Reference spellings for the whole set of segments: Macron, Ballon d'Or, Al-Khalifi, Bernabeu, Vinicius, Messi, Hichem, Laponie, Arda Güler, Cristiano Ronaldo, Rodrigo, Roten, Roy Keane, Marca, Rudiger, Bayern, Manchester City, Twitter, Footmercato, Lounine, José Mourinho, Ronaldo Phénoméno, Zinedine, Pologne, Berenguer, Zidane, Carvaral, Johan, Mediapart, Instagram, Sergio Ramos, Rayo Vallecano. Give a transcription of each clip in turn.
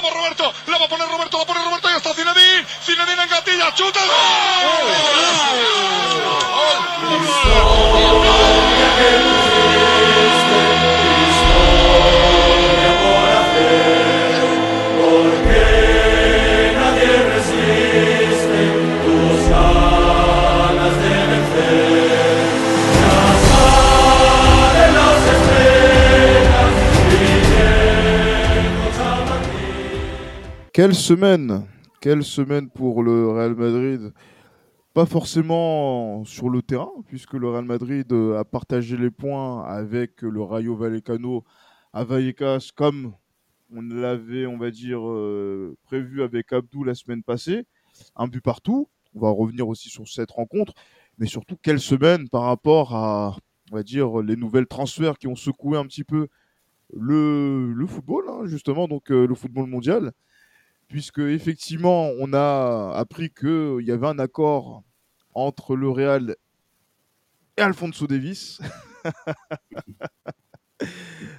Vamos Roberto, la va a poner Roberto, la pone Roberto y está Zinedine. Zinedine en gatilla, chuta. ¡Gol! Quelle semaine pour le Real Madrid, pas forcément sur le terrain, puisque le Real Madrid a partagé les points avec le Rayo Vallecano à Vallecas, comme on l'avait, on va dire, prévu avec Abdou la semaine passée, un but partout. On va revenir aussi sur cette rencontre, mais surtout quelle semaine par rapport à, on va dire, les nouvelles transferts qui ont secoué un petit peu le football, hein, justement, donc le football mondial. Puisque effectivement, on a appris qu'il y avait un accord entre le Real et Alphonso Davies.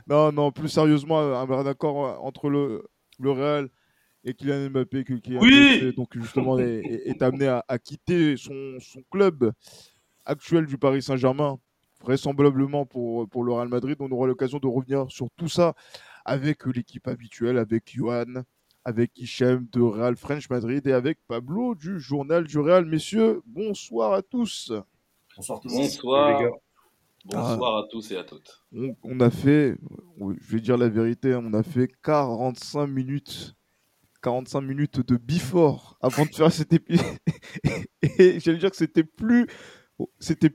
non, plus sérieusement, un accord entre le Real et Kylian Mbappé, qui donc justement est amené à quitter son club actuel du Paris Saint-Germain, vraisemblablement pour le Real Madrid. On aura l'occasion de revenir sur tout ça avec l'équipe habituelle, avec Johan, avec Hichem de Real French Madrid et avec Pablo du Journal du Real. Messieurs, bonsoir à tous. Bonsoir à tous. Bonsoir. Les gars. Bonsoir à tous et à toutes. On a fait, je vais dire la vérité, on a fait 45 minutes de before avant de faire cet épisode. Et j'allais dire que c'était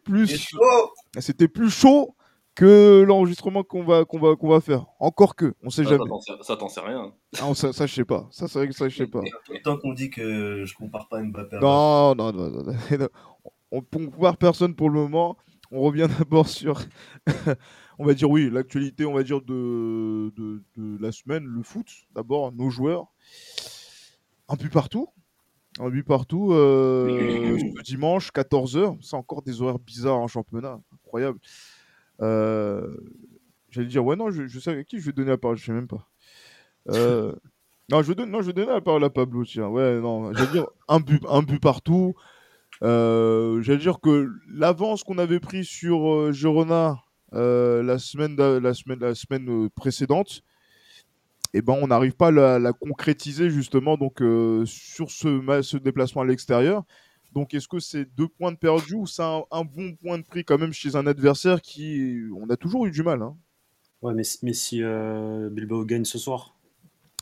plus chaud que l'enregistrement qu'on va faire. Encore que, on sait jamais. Ça t'en sait rien. Ah, ça je sais pas. Ça c'est vrai que ça je sais pas. Tant qu'on dit que je compare pas Mbappé. Non. On compare personne pour le moment. On revient d'abord sur, on va dire oui, l'actualité, on va dire de la semaine, le foot. D'abord nos joueurs. Un but partout. Ce dimanche 14h. C'est encore des horaires bizarres en championnat. Incroyable. J'allais dire ouais non je sais à qui je vais donner la parole, je sais même pas. Je vais donner la parole à Pablo, tiens. Ouais non, j'allais dire un but partout. J'allais dire que l'avance qu'on avait prise sur Girona la semaine précédente, et on n'arrive pas à la concrétiser justement donc sur ce déplacement à l'extérieur. Donc, est-ce que c'est 2 points de perdu ou c'est un bon point de prix quand même chez un adversaire qui... On a toujours eu du mal. Hein. Ouais, mais si Bilbao gagne ce soir.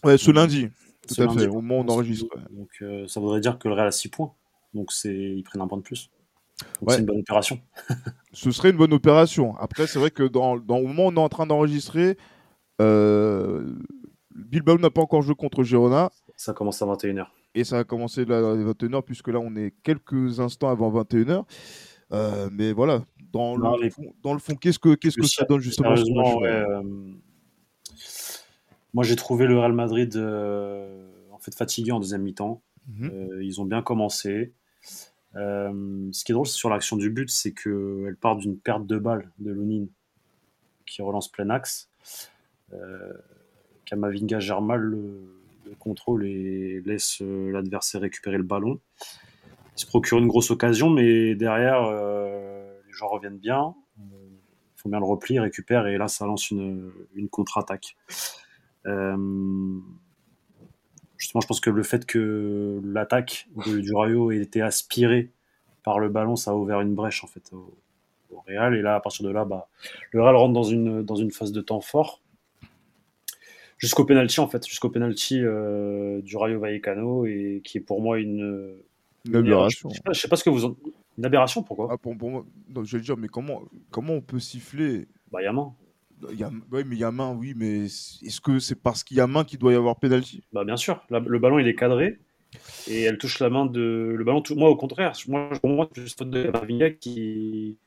Ouais, ce lundi. Tout à fait, au moment où on enregistre. Donc, ça voudrait dire que le Real a 6 points. Donc, ils prennent un point de plus. Donc, ouais. C'est une bonne opération. Ce serait une bonne opération. Après, c'est vrai que au moment où on est en train d'enregistrer, Bilbao n'a pas encore joué contre Girona. Ça commence à 21h. Et ça a commencé à 21h, puisque là, on est quelques instants avant 21h. Mais voilà, dans le fond, qu'est-ce que ça donne justement moi, j'ai trouvé le Real Madrid en fait fatigué en deuxième mi-temps. Mm-hmm. Ils ont bien commencé. Ce qui est drôle, c'est sur l'action du but, c'est qu'elle part d'une perte de balle de Lounine qui relance plein axe. Kamavinga gère mal le contrôle et laisse l'adversaire récupérer le ballon. Il se procure une grosse occasion, mais derrière, les joueurs reviennent bien. Ils font bien le repli, ils récupèrent, et là, ça lance une contre-attaque. Justement, je pense que le fait que l'attaque du Rayo ait été aspirée par le ballon, ça a ouvert une brèche en fait, au Real. Et là, à partir de là, le Real rentre dans une phase de temps fort. Jusqu'au penalty du Rayo Vallecano, et qui est pour moi une aberration. Je sais pas ce que vous en... Une aberration, pourquoi? Pour moi, non, je vais dire, mais comment on peut siffler? Il y a main. Oui, mais est-ce que c'est parce qu'il y a main qu'il doit y avoir penalty? Bien sûr, le ballon il est cadré, et elle touche la main de... Le ballon, moi au contraire, pour moi c'est juste faute de Kamavinga qui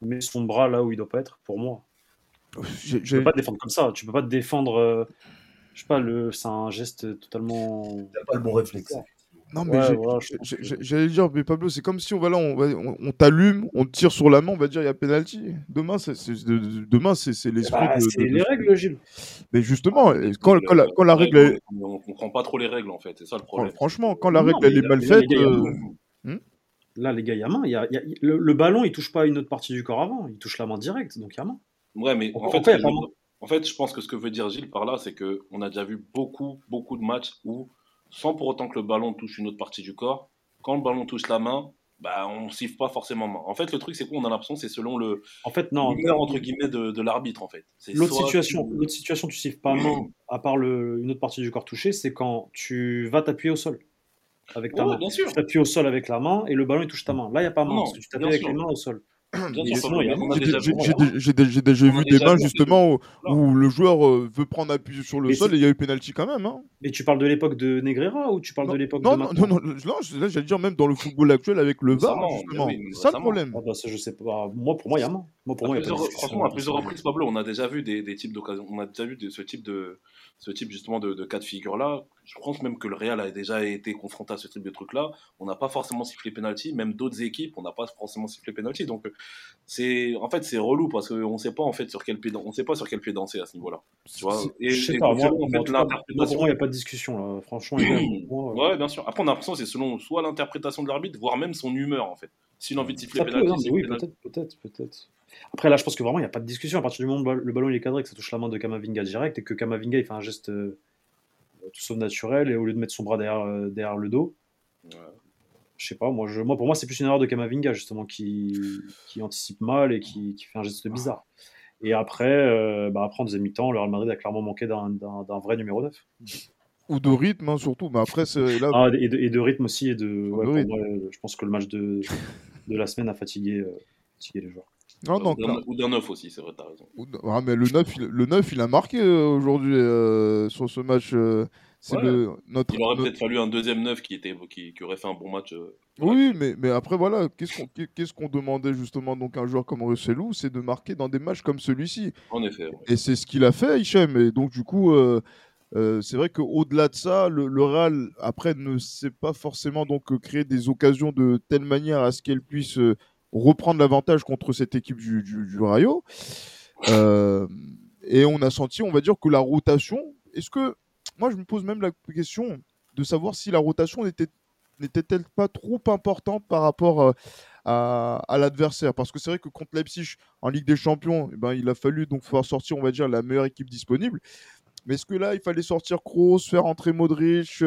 met son bras là où il doit pas être, pour moi. Tu peux pas te défendre comme ça. Tu peux pas te défendre. C'est un geste totalement. T'as pas le bon réflexe. Non, mais ouais, voilà, j'allais dire, mais Pablo, c'est comme si on t'allume, on te tire sur la main, on va dire il y a pénalty. Demain, c'est l'esprit bah, de. C'est les règles, Gilles. Mais justement, quand la règle. On ne comprend pas trop les règles, en fait, c'est ça le problème. Franchement, quand la règle est mal faite. Là, les gars, il y a main. Le ballon, il ne touche pas une autre partie du corps avant, il touche la main directe, donc il y a main. Ouais, mais en fait, je pense que ce que veut dire Gilles par là, c'est qu'on a déjà vu beaucoup de matchs où. Sans pour autant que le ballon touche une autre partie du corps, quand le ballon touche la main, bah, on ne siffle pas forcément main. En fait, le truc, c'est qu'on a l'impression, c'est selon le l'humeur, entre guillemets, de l'arbitre, en fait. C'est l'autre situation, tu siffles pas main, à part une autre partie du corps touchée, c'est quand tu vas t'appuyer au sol avec ta main. Bien sûr. Tu t'appuies au sol avec la main et le ballon, il touche ta main. Là, il n'y a pas main, parce que tu t'appuies avec les mains au sol. J'ai déjà vu des matchs justement où le joueur veut prendre appui sur le sol et il y a eu pénalty quand même. Hein. Mais tu parles de l'époque de Negreira ou tu parles de l'époque de maintenant ? Non, là j'allais dire même dans le football actuel avec le VAR, justement. C'est ça le problème. Ah, bah, ça, je sais pas. Moi, pour moi, il y a main. Franchement, à plusieurs reprises, Pablo, on a déjà vu des types d'occasions. On a déjà vu ce type justement de cas de figure là. Je pense même que le Real a déjà été confronté à ce type de truc là. On n'a pas forcément sifflé penalty, même d'autres équipes, on n'a pas forcément sifflé penalty. Donc c'est relou parce qu'on sait pas en fait sur quel pied danser à ce niveau là. Tu vois, il y a pas de discussion là, franchement. Ouais, bien sûr. Après on a l'impression que c'est selon soit l'interprétation de l'arbitre, voire même son humeur en fait. S'il a envie de siffler penalty, oui, peut-être. Après là, je pense que vraiment il y a pas de discussion à partir du moment où le ballon il est cadré, que ça touche la main de Kamavinga direct et que Kamavinga il fait un geste tout sauf naturel et au lieu de mettre son bras derrière le dos, je sais pas, moi pour moi c'est plus une erreur de Kamavinga justement qui anticipe mal et qui fait un geste bizarre. Et après en deuxième mi-temps, le Real Madrid a clairement manqué d'un vrai numéro 9. Ou de rythme hein, surtout, mais après c'est là. Ah, et de rythme aussi et de rythme. Moi, je pense que le match de la semaine a fatigué les joueurs. Ou d'un 9 aussi, c'est vrai, t'as raison. Ah, mais le 9 il a marqué aujourd'hui sur ce match. Il aurait peut-être fallu un deuxième 9 qui aurait fait un bon match. Oui, mais après, voilà, qu'est-ce qu'on demandait justement donc, à un joueur comme Rossellou, c'est de marquer dans des matchs comme celui-ci. En effet. Ouais. Et c'est ce qu'il a fait, Hichem. Et donc, du coup, c'est vrai qu'au-delà de ça, le Real, après, ne sait pas forcément donc, créer des occasions de telle manière à ce qu'elle puisse. Reprendre l'avantage contre cette équipe du Rayo. Et on a senti, on va dire, que la rotation... Est-ce que... Moi, je me pose même la question de savoir si la rotation n'était-elle pas trop importante par rapport à l'adversaire. Parce que c'est vrai que contre Leipzig, en Ligue des Champions, eh ben, il a fallu donc pouvoir sortir, on va dire, la meilleure équipe disponible. Mais est-ce que là, il fallait sortir Kroos, faire entrer Modric...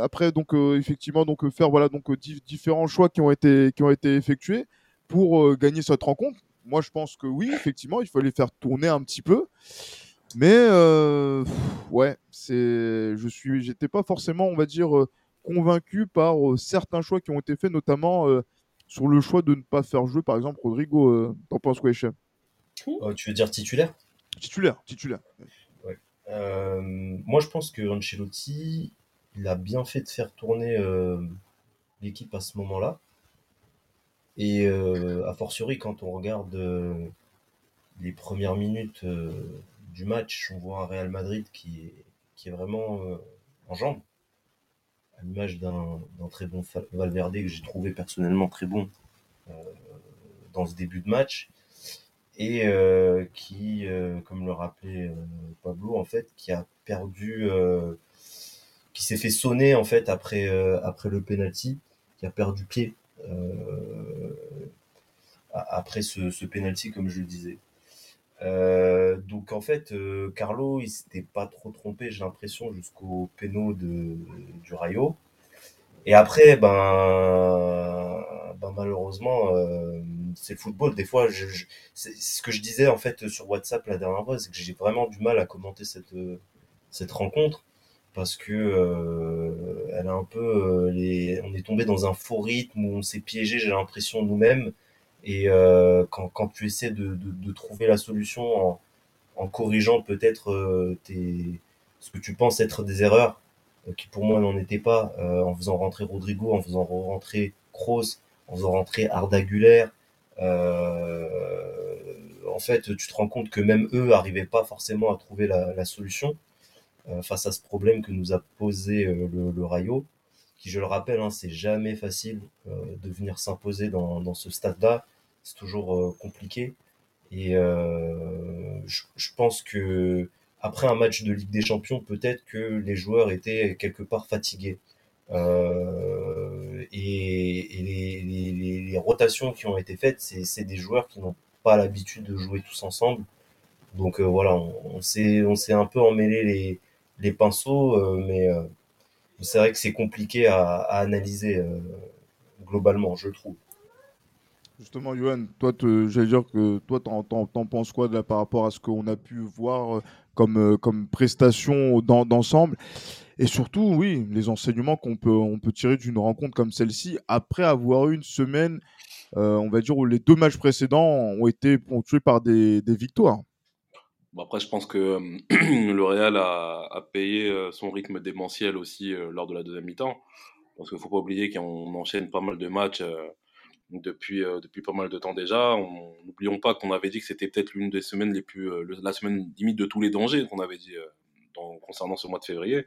après donc effectivement donc faire voilà donc différents choix qui ont été effectués pour gagner cette rencontre. Moi je pense que oui, effectivement il fallait faire tourner un petit peu, mais j'étais pas forcément on va dire convaincu par certains choix qui ont été faits, notamment sur le choix de ne pas faire jouer par exemple Rodrigo. T'en penses quoi, Hichem? Tu veux dire titulaire? Moi, je pense que Ancelotti, il a bien fait de faire tourner l'équipe à ce moment-là. Et a fortiori, quand on regarde les premières minutes du match, on voit un Real Madrid qui est vraiment en jambes. À l'image d'un très bon Valverde que j'ai trouvé personnellement très bon dans ce début de match. Et qui, comme le rappelait Pablo, en fait, qui a perdu, qui s'est fait sonner en fait après le penalty, qui a perdu pied après ce penalty, comme je le disais. Donc en fait, Carlo, il s'était pas trop trompé, j'ai l'impression, jusqu'au péno du Rayo. Et après, ben malheureusement, c'est le football. Des fois, c'est ce que je disais en fait sur WhatsApp la dernière fois, c'est que j'ai vraiment du mal à commenter cette rencontre parce que elle a un peu on est tombé dans un faux rythme où on s'est piégé, j'ai l'impression nous-mêmes. Et quand tu essaies de trouver la solution en corrigeant peut-être ce que tu penses être des erreurs, qui pour moi n'en était pas, en faisant rentrer Rodrigo, en faisant rentrer Kroos, en faisant rentrer Arda Güler, en fait tu te rends compte que même eux n'arrivaient pas forcément à trouver la solution, face à ce problème que nous a posé le Rayo, qui, je le rappelle, hein, c'est jamais facile de venir s'imposer dans ce stade-là. C'est toujours compliqué. Et je pense que après un match de Ligue des Champions, peut-être que les joueurs étaient quelque part fatigués. Et les rotations qui ont été faites, c'est des joueurs qui n'ont pas l'habitude de jouer tous ensemble. Donc voilà, on s'est un peu emmêlé les pinceaux, mais c'est vrai que c'est compliqué à analyser globalement, je trouve. Justement, Johan, toi, j'allais dire que toi, t'en penses quoi par rapport à ce qu'on a pu voir comme prestation d'ensemble? Et surtout, oui, les enseignements qu'on peut tirer d'une rencontre comme celle-ci, après avoir eu une semaine, on va dire, où les deux matchs précédents ont été ponctués par des victoires. Bon, après, je pense que le Real a payé son rythme démentiel aussi lors de la deuxième mi-temps, parce qu'il ne faut pas oublier qu'on enchaîne pas mal de matchs depuis pas mal de temps déjà. N'oublions pas qu'on avait dit que c'était peut-être l'une des semaines les plus... la semaine limite de tous les dangers qu'on avait dit concernant ce mois de février.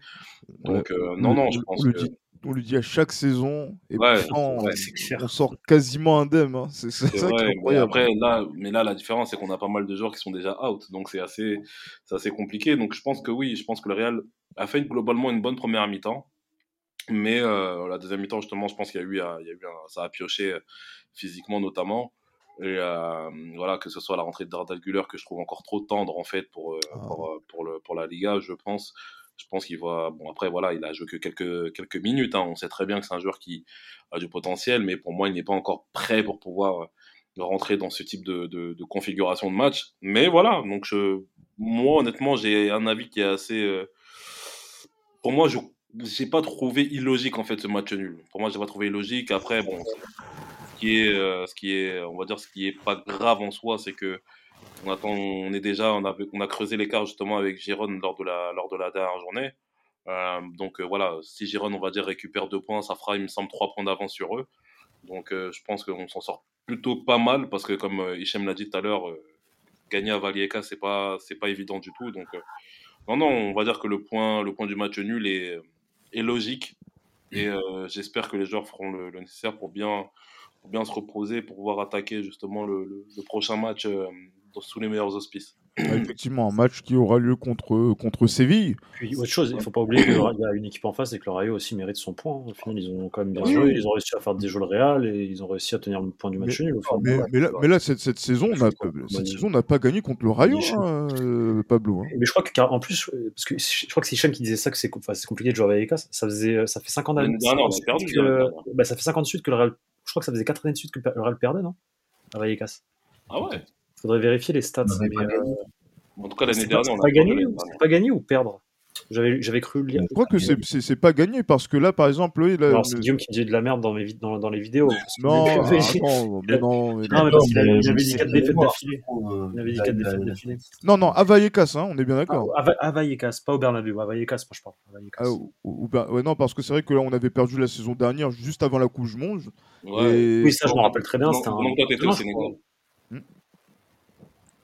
Donc, je pense que... On lui dit à chaque saison, et on sort quasiment indemne. Hein. C'est ça qui est incroyable. Mais là, la différence, c'est qu'on a pas mal de joueurs qui sont déjà out. Donc, c'est assez compliqué. Donc, je pense que oui, je pense que le Real a fait globalement une bonne première mi-temps. Mais la deuxième mi-temps, justement, je pense qu'il y a eu, ça a pioché physiquement notamment. Et voilà, que ce soit la rentrée d'Arda Güler, que je trouve encore trop tendre en fait pour la Liga, je pense. Je pense qu'il va... Bon, après, voilà, il a joué que quelques minutes. Hein. On sait très bien que c'est un joueur qui a du potentiel, mais pour moi, il n'est pas encore prêt pour pouvoir rentrer dans ce type de configuration de match. Mais voilà, donc moi, honnêtement, j'ai un avis qui est assez... Pour moi, je n'ai pas trouvé illogique, en fait, ce match nul. Pour moi, je n'ai pas trouvé illogique. Après, bon, ce qui n'est pas grave en soi, c'est que on a creusé l'écart justement avec Girona lors de la dernière journée. Donc voilà, si Girona, on va dire, récupère 2 points, ça fera, il me semble, 3 points d'avance sur eux. Donc je pense qu'on s'en sort plutôt pas mal parce que, comme Hichem l'a dit tout à l'heure, gagner à Vallecas, c'est pas évident du tout. Donc non, on va dire que le point du match nul est logique et j'espère que les joueurs feront le nécessaire pour bien se reposer, pour pouvoir attaquer justement le prochain match sous les meilleurs auspices. Effectivement, un match qui aura lieu contre Séville. Puis autre chose, il ne faut pas oublier qu'il y a une équipe en face et que le Rayo aussi mérite son point. Au final, ils ont quand même bien joué, ils ont réussi à faire des jeux le Real et ils ont réussi à tenir le point du match nul. Mais là, cette saison, on n'a pas gagné contre le Rayo, Pablo. Hein. Mais je crois que, en plus, parce que je crois que c'est Hichem qui disait ça, que c'est compliqué de jouer avec Vallecas. Ça fait 50 ans. Ça fait 50 ans de suite que le Real. Je crois que ça faisait 4 années de suite que le Real perdait, non? À Vallecas. Ah ouais. Faudrait vérifier les stats. En tout cas, l'année dernière, on a pas gagné ou perdre. J'avais cru lire. Je crois que c'est pas gagné parce que là, par exemple, c'est Guillaume qui dit de la merde dans les vidéos. Non, mais parce qu'il avait dit 4 défaites d'affilée. Non, à Vallecas, on est bien d'accord. À Vallecas, pas au Bernabeu, à Vallecas, franchement. Ouais, non, parce que c'est vrai que là, on avait perdu la saison dernière, juste avant la Coupe du Monde. Oui, ça, je m'en rappelle très bien. Non, toi, t'étais au Sénégal.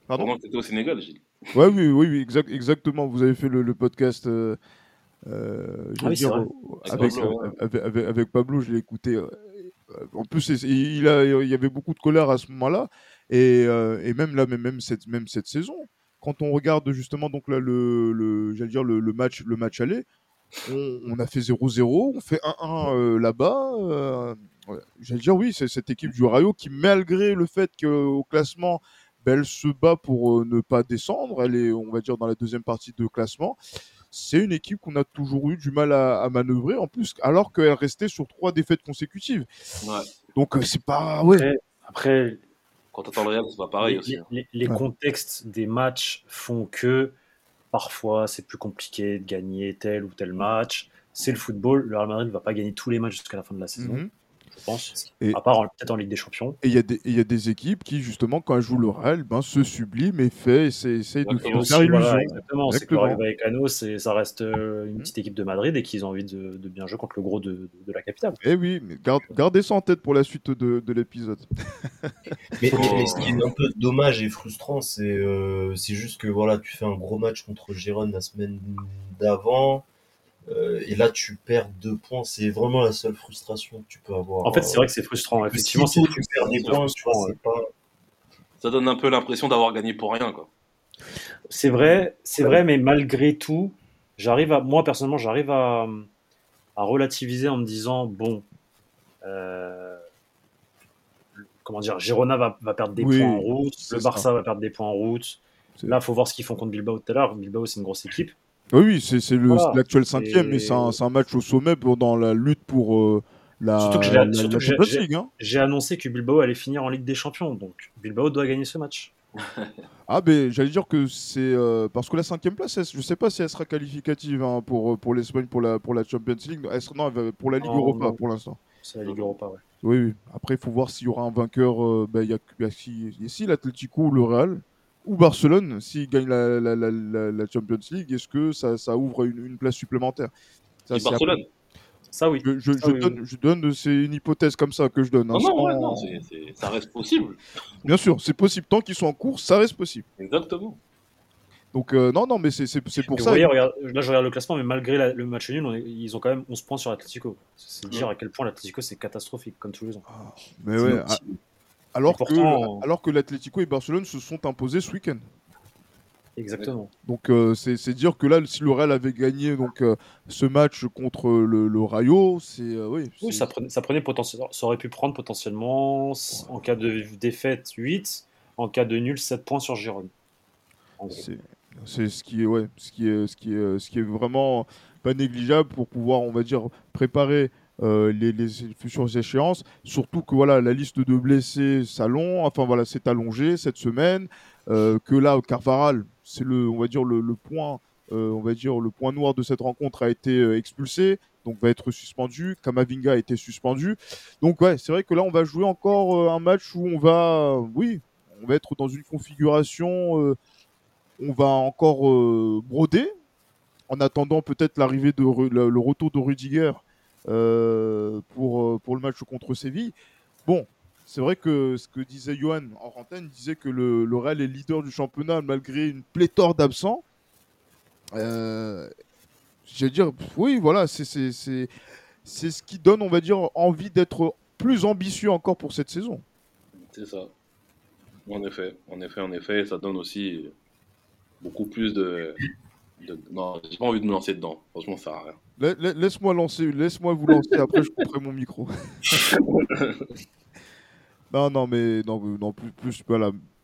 Pendant que tu étais au Sénégal, Gilles. Ouais, oui, exactement. Vous avez fait le podcast avec Pablo, je l'ai écouté. En plus, il y avait beaucoup de colère à ce moment-là. Et même là, même cette saison, quand on regarde justement donc là, le match aller, on a fait 0-0, on fait 1-1 là-bas. C'est cette équipe du Rayo qui, malgré le fait qu'au classement, elle se bat pour ne pas descendre. Elle est, on va dire, dans la deuxième partie de classement. C'est une équipe qu'on a toujours eu du mal à manœuvrer, en plus, alors qu'elle restait sur 3 défaites consécutives. Ouais. Donc, c'est pas... Ouais. Après, quand t'attends le Real, c'est pas pareil aussi. Les contextes des matchs font que, parfois, c'est plus compliqué de gagner tel ou tel match. C'est le football. Le Real Madrid ne va pas gagner tous les matchs jusqu'à la fin de la saison. Mm-hmm. je pense, et à part peut-être en Ligue des Champions. Et il y a des équipes qui, justement, quand elles jouent le Real, ben, se subliment et essayent de faire illusion. Voilà, exactement. C'est que le Rayo Vallecano, ça reste une petite équipe de Madrid et qu'ils ont envie de bien jouer contre le gros de la capitale. Eh oui, mais gardez ça en tête pour la suite de l'épisode. mais ce qui est un peu dommage et frustrant, c'est juste que voilà, tu fais un gros match contre Girona la semaine d'avant. Et là, tu perds 2 points. C'est vraiment la seule frustration que tu peux avoir. En fait, c'est vrai que c'est frustrant. Effectivement, si tu perds des points, tu vois, c'est pas... ça donne un peu l'impression d'avoir gagné pour rien, quoi. C'est vrai, mais malgré tout, moi personnellement, j'arrive à relativiser en me disant bon, comment dire, Girona va perdre des points en route, le Barça va perdre des points en route. Là, faut voir ce qu'ils font contre Bilbao tout à l'heure. Bilbao, c'est une grosse équipe. Oui, c'est l'actuel 5e, mais c'est un match au sommet dans la lutte pour la Champions League. Hein. J'ai annoncé que Bilbao allait finir en Ligue des Champions, donc Bilbao doit gagner ce match. Ah, mais j'allais dire que c'est... parce que la 5e place, je ne sais pas si elle sera qualificative hein, pour l'Espagne, pour la Champions League. Pour la Ligue Europa, non. Pour l'instant. C'est la Ligue Europa, ouais. Oui. Après, il faut voir s'il y aura un vainqueur. Il y a l'Atlético ou le Real. Ou Barcelone, s'ils gagnent la Champions League, est-ce que ça ouvre une place supplémentaire ? Ça, c'est Barcelone. Ça, oui. C'est une hypothèse comme ça que je donne. Ça reste possible. Bien sûr, c'est possible. Tant qu'ils sont en course, ça reste possible. Exactement. Donc, mais c'est pour ça. Vous voyez, là, je regarde le classement, mais malgré le match nul, ils ont quand même 11 points sur l'Atlético. C'est dire à quel point l'Atlético, c'est catastrophique, comme tous les ans. Ah, mais c'est Alors que l'Atlético et Barcelone se sont imposés ce week-end. Exactement. Donc c'est dire que là, si le Real avait gagné ce match contre le Rayo, ça aurait pu prendre potentiellement en cas de défaite 8, en cas de nul 7 points sur Girona. C'est ce qui est vraiment pas négligeable pour pouvoir, on va dire, préparer. Les futures échéances, surtout que la liste de blessés s'est allongée cette semaine, que là Carvaral, c'est le point noir de cette rencontre, a été expulsé, donc va être suspendu. Kamavinga a été suspendu, donc c'est vrai que là on va jouer encore un match où on va être dans une configuration, on va encore broder en attendant peut-être l'arrivée le retour de Rudiger. Pour le match contre Séville. Bon, c'est vrai que ce que disait Johan en antenne, disait que le Real est leader du championnat malgré une pléthore d'absents. J'allais dire, c'est ce qui donne, on va dire, envie d'être plus ambitieux encore pour cette saison. C'est ça. En effet, ça donne aussi beaucoup plus de... Non, j'ai pas envie de me lancer dedans. Franchement, ça sert à rien. Laisse-moi vous lancer, après je couperai mon micro.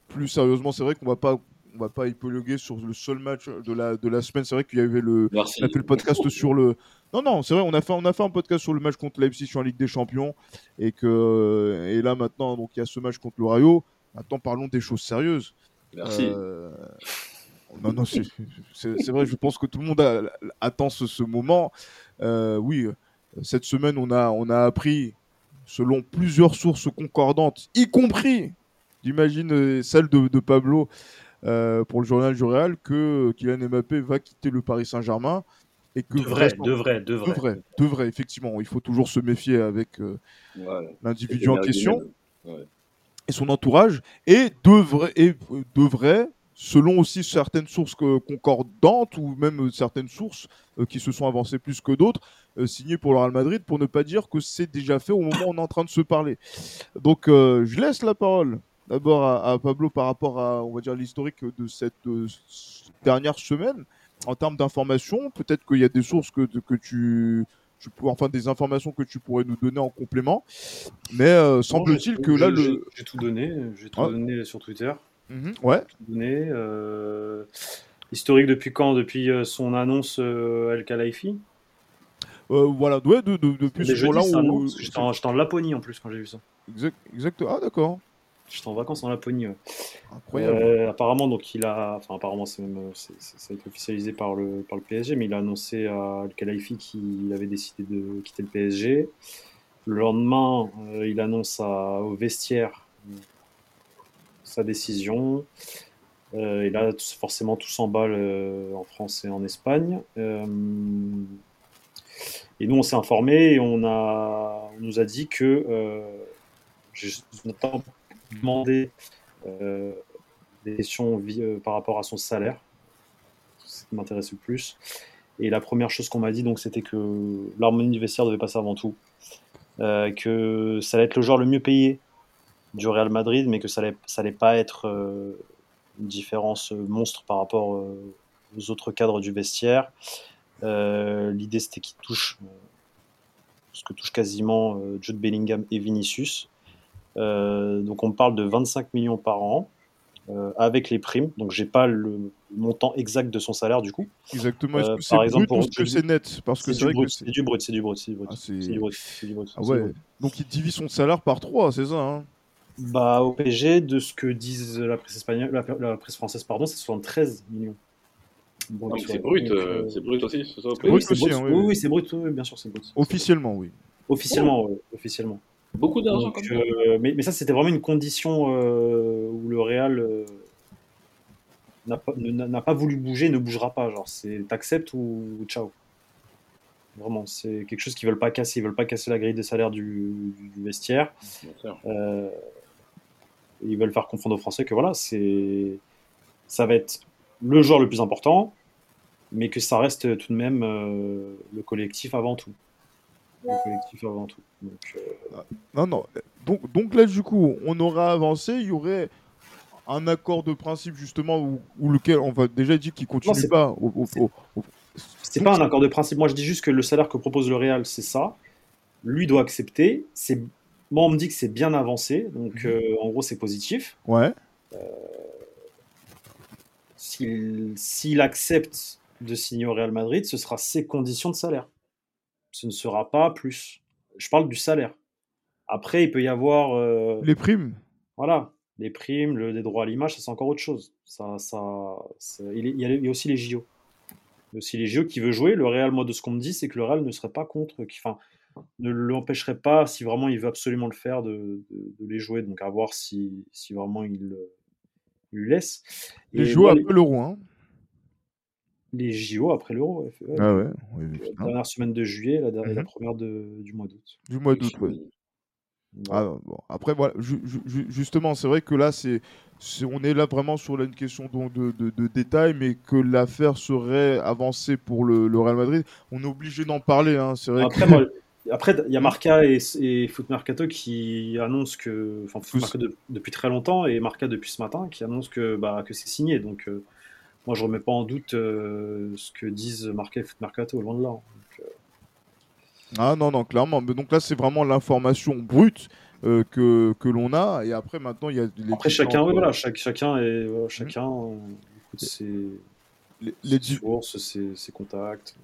Plus sérieusement, c'est vrai qu'on va pas épiloguer sur le seul match de la semaine. C'est vrai qu'il y avait on a fait le podcast sur le... Non, c'est vrai, on a fait un podcast sur le match contre Leipzig en Ligue des Champions et là maintenant, donc il y a ce match contre le Rayo. Maintenant, parlons des choses sérieuses. Merci. Non, c'est vrai, je pense que tout le monde attend ce moment. Cette semaine, on a appris, selon plusieurs sources concordantes, y compris, j'imagine, celle de Pablo, pour le Journal du Real, que Kylian Mbappé va quitter le Paris Saint-Germain. Et que devrait, effectivement. Il faut toujours se méfier avec l'individu en question et son entourage. Et devrait, selon aussi certaines sources concordantes ou même certaines sources qui se sont avancées plus que d'autres, signées pour le Real Madrid, pour ne pas dire que c'est déjà fait au moment où on est en train de se parler. Donc je laisse la parole d'abord à Pablo par rapport à, on va dire, l'historique de cette dernière semaine en termes d'informations. Peut-être qu'il y a des sources que tu peux, enfin des informations que tu pourrais nous donner en complément. Mais semble-t-il que là j'ai tout donné. J'ai tout donné sur Twitter. Mmh, ouais. Historique depuis quand ? Depuis son annonce Al-Khalifi. Depuis ce jour-là où... J'étais en Laponie en plus quand j'ai vu ça. Exact. Ah d'accord. J'étais en vacances en Laponie. Ouais. Incroyable. Apparemment donc ça a été officialisé par le PSG, mais il a annoncé à Al-Khalifi qu'il avait décidé de quitter le PSG. Le lendemain, il annonce au vestiaire sa décision. Et là, forcément, tout s'emballe en France et en Espagne. Et nous, on s'est informés et on nous a dit que j'ai notamment demandé des questions par rapport à son salaire, ce qui m'intéressait le plus. Et la première chose qu'on m'a dit, donc, c'était que l'harmonie du vestiaire devait passer avant tout. Que ça allait être le joueur le mieux payé du Real Madrid, mais que ça allait pas être une différence monstre par rapport aux autres cadres du vestiaire. L'idée, c'était qu'il touche ce que touche quasiment Jude Bellingham et Vinicius. Donc on parle de 25 millions par an avec les primes. Donc j'ai pas le montant exact de son salaire du coup. Exactement. Est-ce que c'est par exemple brut, parce que c'est net, parce que c'est vrai que c'est du brut, c'est du brut. Ah ouais. Donc il divise son salaire par 3, c'est ça hein. Bah au PSG, de ce que disent la presse espagnole, la presse française pardon, c'est 73 millions. Bon, donc, c'est brut, c'est brut aussi, c'est ça. Oui, c'est brut, oui, c'est brut, oui, bien sûr, c'est brut. Officiellement, oui. Officiellement, oh. Officiellement. Beaucoup d'argent. Donc, mais ça, c'était vraiment une condition où le Real n'a pas voulu bouger, ne bougera pas. Genre, c'est t'acceptes ou ciao. Vraiment, c'est quelque chose qu'ils veulent pas casser. Ils veulent pas casser la grille des salaires du vestiaire. Ils veulent faire comprendre aux Français que voilà, ça va être le joueur le plus important, mais que ça reste tout de même le collectif avant tout. Donc, Non. Donc là, du coup, on aura avancé. Il y aurait un accord de principe, justement, où lequel on va déjà dire qu'il ne continue pas. C'est pas un accord de principe. Moi, je dis juste que le salaire que propose le Real, c'est ça. Lui doit accepter. Moi, on me dit que c'est bien avancé. Donc, en gros, c'est positif. Ouais. S'il accepte de signer au Real Madrid, ce sera ses conditions de salaire. Ce ne sera pas plus. Je parle du salaire. Après, il peut y avoir... les primes. Voilà, les primes, les droits à l'image, ça c'est encore autre chose. Il y a aussi les JO. Il y a aussi les JO qui veut jouer. Le Real, moi, de ce qu'on me dit, c'est que le Real ne serait pas contre, ne l'empêcherait pas, si vraiment il veut absolument le faire, de les jouer. Donc à voir si vraiment il laisse. Les JO après l'Euro, hein. Les JO après l'Euro, FF. Ah ouais, oui, la dernière semaine de juillet, la première du mois d'août. Du mois d'août, oui. Ouais. Ah, bon. Après, voilà, justement, c'est vrai que là, on est là vraiment sur une question de détail, mais que l'affaire serait avancée pour le Real Madrid. On est obligé d'en parler. Hein, c'est vrai après, il y a Marca et Footmercato qui annoncent que... Enfin, Footmercato depuis très longtemps, et Marca depuis ce matin, qui annoncent que c'est signé, donc... Moi, je ne remets pas en doute ce que disent Marca et Footmercato, loin de là. Donc, Ah non, clairement. Mais donc là, c'est vraiment l'information brute que l'on a. Et après, maintenant, il y a... Après, chacun, voilà, chacun écoute ses sources, ses contacts.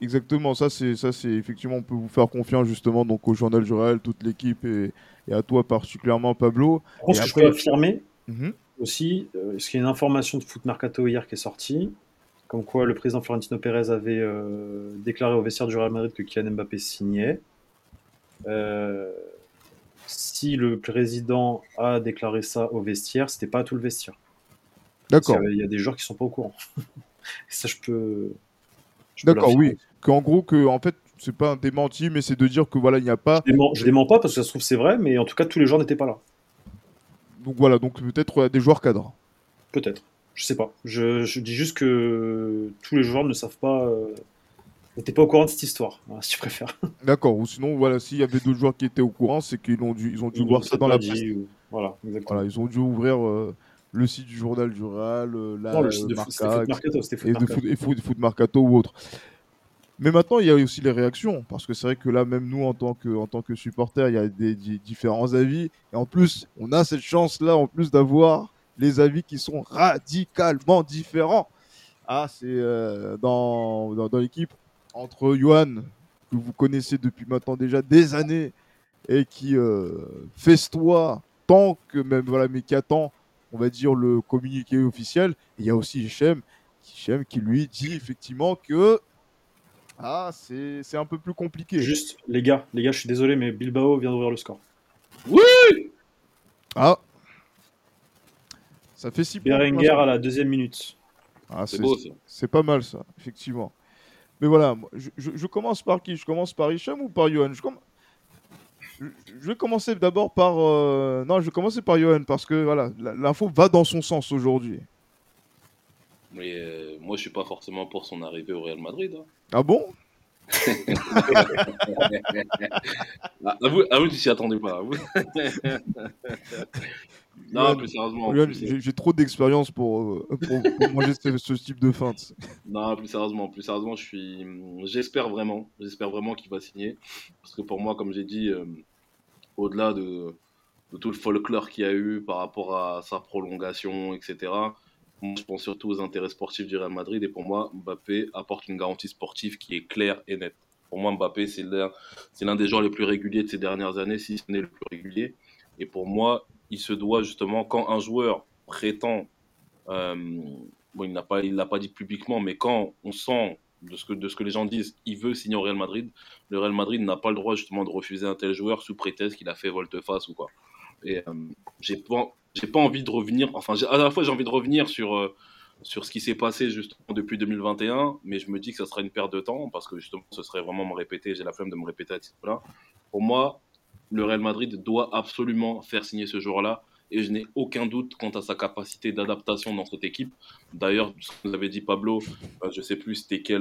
Exactement. Ça, c'est effectivement, on peut vous faire confiance, justement, donc au Journal du Real, toute l'équipe, et à toi particulièrement, Pablo. Je pense que je peux affirmer... Aussi, parce qu'il y a une information de Footmercato hier qui est sortie, comme quoi le président Florentino Pérez avait déclaré au vestiaire du Real Madrid que Kylian Mbappé signait. Si le président a déclaré ça au vestiaire, c'était pas à tout le vestiaire. D'accord. Il y a des joueurs qui sont pas au courant. Ça, je peux d'accord, oui. Qu'en gros, en fait, c'est pas un démenti, mais c'est de dire que voilà, il n'y a pas. Je dément pas parce que ça se trouve c'est vrai, mais en tout cas, tous les joueurs n'étaient pas là. Donc voilà, donc peut-être des joueurs cadres. Peut-être, je sais pas. Je dis juste que tous les joueurs ne savent pas, n'étaient pas au courant de cette histoire, hein, si tu préfères. D'accord, ou sinon, voilà, s'il y avait d'autres joueurs qui étaient au courant, c'est qu'ils ont dû voir ça dans la presse. Voilà, exactement. Voilà, ils ont dû ouvrir le site du Journal du Real, le site de Footmercato, et Footmercato ou autre. Mais maintenant, il y a aussi les réactions, parce que c'est vrai que là, même nous, en tant que supporters, il y a des différents avis. Et en plus, on a cette chance-là, en plus d'avoir les avis qui sont radicalement différents. Ah, c'est dans l'équipe, entre Johan, que vous connaissez depuis maintenant déjà des années, et qui festoie tant que même, voilà, mais qui attend, on va dire, le communiqué officiel. Et il y a aussi Hichem, qui lui dit effectivement que Ah, c'est un peu plus compliqué. Juste, les gars, je suis désolé, mais Bilbao vient d'ouvrir le score. Oui. Ah. Ça fait 6 points. Berenguer à la deuxième minute. Ah, c'est beau, ça. C'est pas mal, ça, effectivement. Mais voilà, je commence par qui ? Je commence par Hichem ou par Johan ? Je vais commencer d'abord par... Non, je vais commencer par Johan, parce que voilà, l'info va dans son sens aujourd'hui. Mais moi, je suis pas forcément pour son arrivée au Real Madrid. Hein. Ah bon ? À vous, tu t'y attendais pas. Non, plus sérieusement. J'ai trop d'expérience pour manger ce type de feinte. Non, plus sérieusement, j'espère vraiment qu'il va signer. Parce que pour moi, comme j'ai dit, au-delà de tout le folklore qu'il y a eu par rapport à sa prolongation, etc., moi, je pense surtout aux intérêts sportifs du Real Madrid. Et pour moi, Mbappé apporte une garantie sportive qui est claire et nette. Pour moi, Mbappé, c'est l'un des joueurs les plus réguliers de ces dernières années, si ce n'est le plus régulier. Et pour moi, il se doit justement, quand un joueur prétend, bon, il l'a pas dit publiquement, mais quand on sent de ce que les gens disent, il veut signer au Real Madrid, le Real Madrid n'a pas le droit justement de refuser un tel joueur sous prétexte qu'il a fait volte-face ou quoi. Et j'ai pas envie de revenir, enfin à la fois j'ai envie de revenir sur ce qui s'est passé justement depuis 2021, mais je me dis que ça sera une perte de temps parce que justement ce serait vraiment me répéter, j'ai la flemme de me répéter à ce niveau-là. Pour moi, le Real Madrid doit absolument faire signer ce joueur-là et je n'ai aucun doute quant à sa capacité d'adaptation dans cette équipe. D'ailleurs, ce que nous avait dit Pablo, je ne sais plus c'était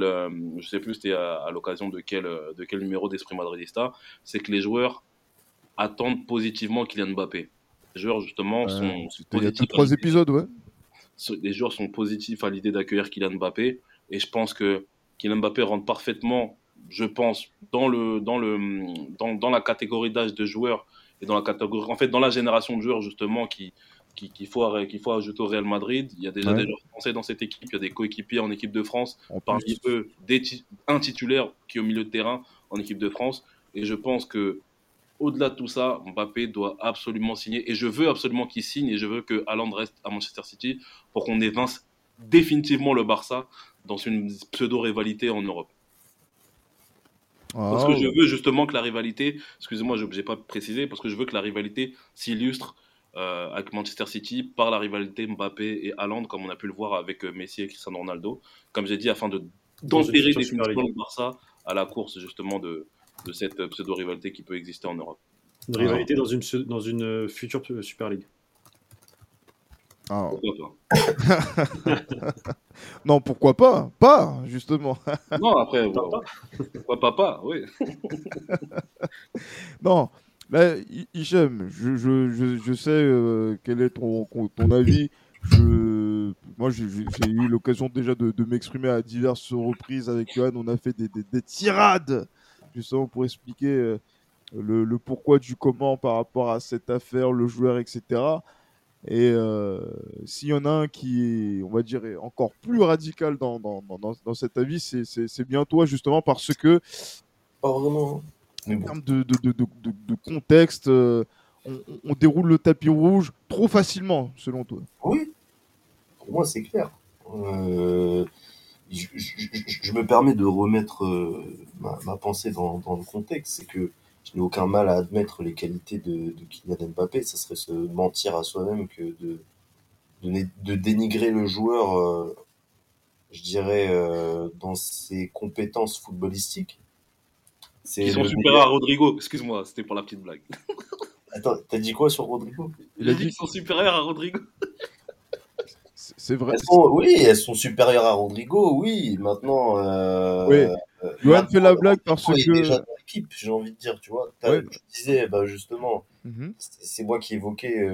à l'occasion de quel numéro d'Esprit Madridista, c'est que les joueurs attendent positivement Kylian Mbappé. Les joueurs justement sont positifs. Il y a 3 épisodes, ouais. Les joueurs sont positifs à l'idée d'accueillir Kylian Mbappé et je pense que Kylian Mbappé rentre parfaitement, je pense, dans la catégorie d'âge de joueurs et dans la catégorie, en fait, dans la génération de joueurs justement qu'il faut ajouter au Real Madrid. Il y a déjà des joueurs français dans cette équipe, il y a des coéquipiers en équipe de France, parmi eux un titulaire qui est au milieu de terrain en équipe de France et je pense que au-delà de tout ça, Mbappé doit absolument signer et je veux absolument qu'il signe et je veux que Haaland reste à Manchester City pour qu'on évince définitivement le Barça dans une pseudo-rivalité en Europe. Parce que je veux justement que la rivalité, excusez-moi, je n'ai pas précisé, parce que je veux que la rivalité s'illustre avec Manchester City par la rivalité Mbappé et Haaland, comme on a pu le voir avec Messi et Cristiano Ronaldo, comme j'ai dit, afin de tempérer définitivement le Barça à la course justement de cette pseudo-rivalité qui peut exister en Europe. Une rivalité dans une future Super League. Ah. Pourquoi pas. Non, pourquoi pas ? Pas, justement. Non, après, pourquoi pas, oui. Non, là, Hichem, je sais quel est ton avis. Moi, j'ai eu l'occasion déjà de m'exprimer à diverses reprises avec Johan. On a fait des tirades, justement, pour expliquer le pourquoi du comment par rapport à cette affaire, le joueur, etc. Et s'il y en a un qui est, on va dire, encore plus radical dans cet avis, c'est bien toi, justement, parce que, en termes de contexte, on déroule le tapis rouge trop facilement, selon toi. Oui, pour moi, c'est clair. Je me permets de remettre ma pensée dans le contexte, c'est que je n'ai aucun mal à admettre les qualités de Kylian Mbappé. Ça serait se mentir à soi-même que de dénigrer le joueur, je dirais, dans ses compétences footballistiques. Ils sont supérieurs à Rodrigo. Excuse-moi, c'était pour la petite blague. Attends, t'as dit quoi sur Rodrigo ? Il a dit qu'ils sont supérieurs à Rodrigo. C'est vrai. Oui, elles sont supérieures à Rodrigo, oui. Maintenant... oui. Johan fait la blague parce que... déjà dans l'équipe, j'ai envie de dire, tu vois. Je disais, justement, c'est moi qui évoquais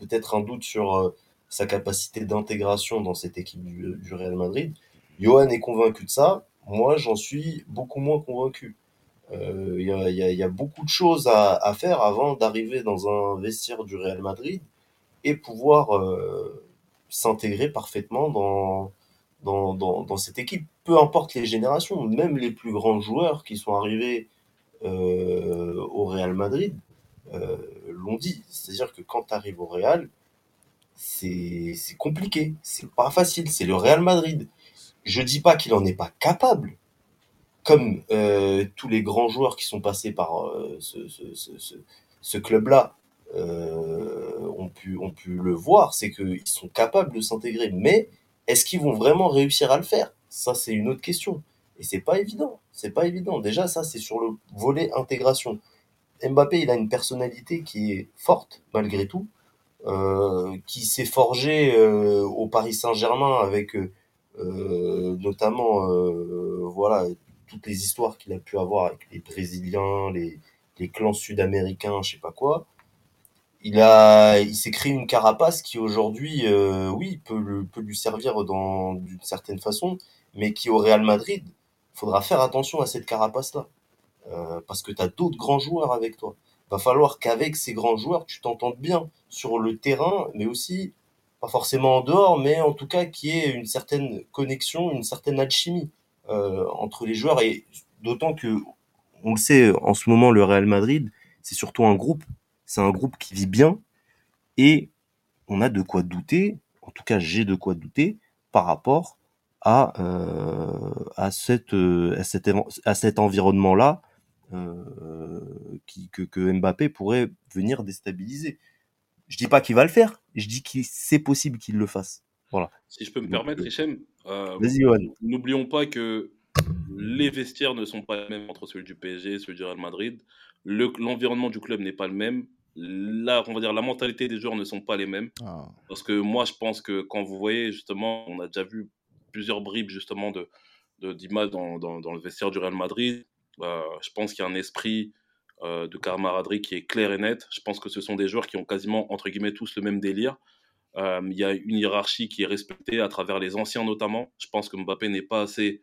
peut-être un doute sur sa capacité d'intégration dans cette équipe du Real Madrid. Johan est convaincu de ça. Moi, j'en suis beaucoup moins convaincu. Il y a beaucoup de choses à faire avant d'arriver dans un vestiaire du Real Madrid et pouvoir s'intégrer parfaitement dans cette équipe. Peu importe les générations, même les plus grands joueurs qui sont arrivés au Real Madrid l'ont dit. C'est-à-dire que quand tu arrives au Real, c'est compliqué, c'est pas facile, c'est le Real Madrid. Je dis pas qu'il en est pas capable, comme tous les grands joueurs qui sont passés par ce club-là ont pu le voir, c'est qu'ils sont capables de s'intégrer. Mais est-ce qu'ils vont vraiment réussir à le faire? Ça, c'est une autre question. Et c'est pas évident. C'est pas évident. Déjà, ça, c'est sur le volet intégration. Mbappé, il a une personnalité qui est forte, malgré tout, qui s'est forgée au Paris Saint-Germain avec notamment toutes les histoires qu'il a pu avoir avec les Brésiliens, les clans sud-américains, je sais pas quoi. Il s'est créé une carapace qui aujourd'hui, peut lui servir d'une certaine façon, mais qui au Real Madrid, il faudra faire attention à cette carapace-là. Parce que tu as d'autres grands joueurs avec toi. Va falloir qu'avec ces grands joueurs, tu t'entendes bien sur le terrain, mais aussi, pas forcément en dehors, mais en tout cas qu'il y ait une certaine connexion, une certaine alchimie entre les joueurs. Et d'autant que, on le sait, en ce moment, le Real Madrid, c'est surtout un groupe. C'est un groupe qui vit bien et on a de quoi douter, en tout cas j'ai de quoi douter par rapport à cet environnement-là que Mbappé pourrait venir déstabiliser. Je dis pas qu'il va le faire, je dis que c'est possible qu'il le fasse. Voilà. Si je peux me permettre, Hichem, vas-y, Johan. N'oublions pas que les vestiaires ne sont pas les mêmes entre celui du PSG et celui du Real Madrid. L'environnement du club n'est pas le même. La mentalité des joueurs ne sont pas les mêmes. Ah. Parce que moi, je pense que quand vous voyez, justement, on a déjà vu plusieurs bribes, justement, d'images dans le vestiaire du Real Madrid. Je pense qu'il y a un esprit de camaraderie qui est clair et net. Je pense que ce sont des joueurs qui ont quasiment, entre guillemets, tous le même délire. Il y a une hiérarchie qui est respectée à travers les anciens, notamment. Je pense que Mbappé n'est pas assez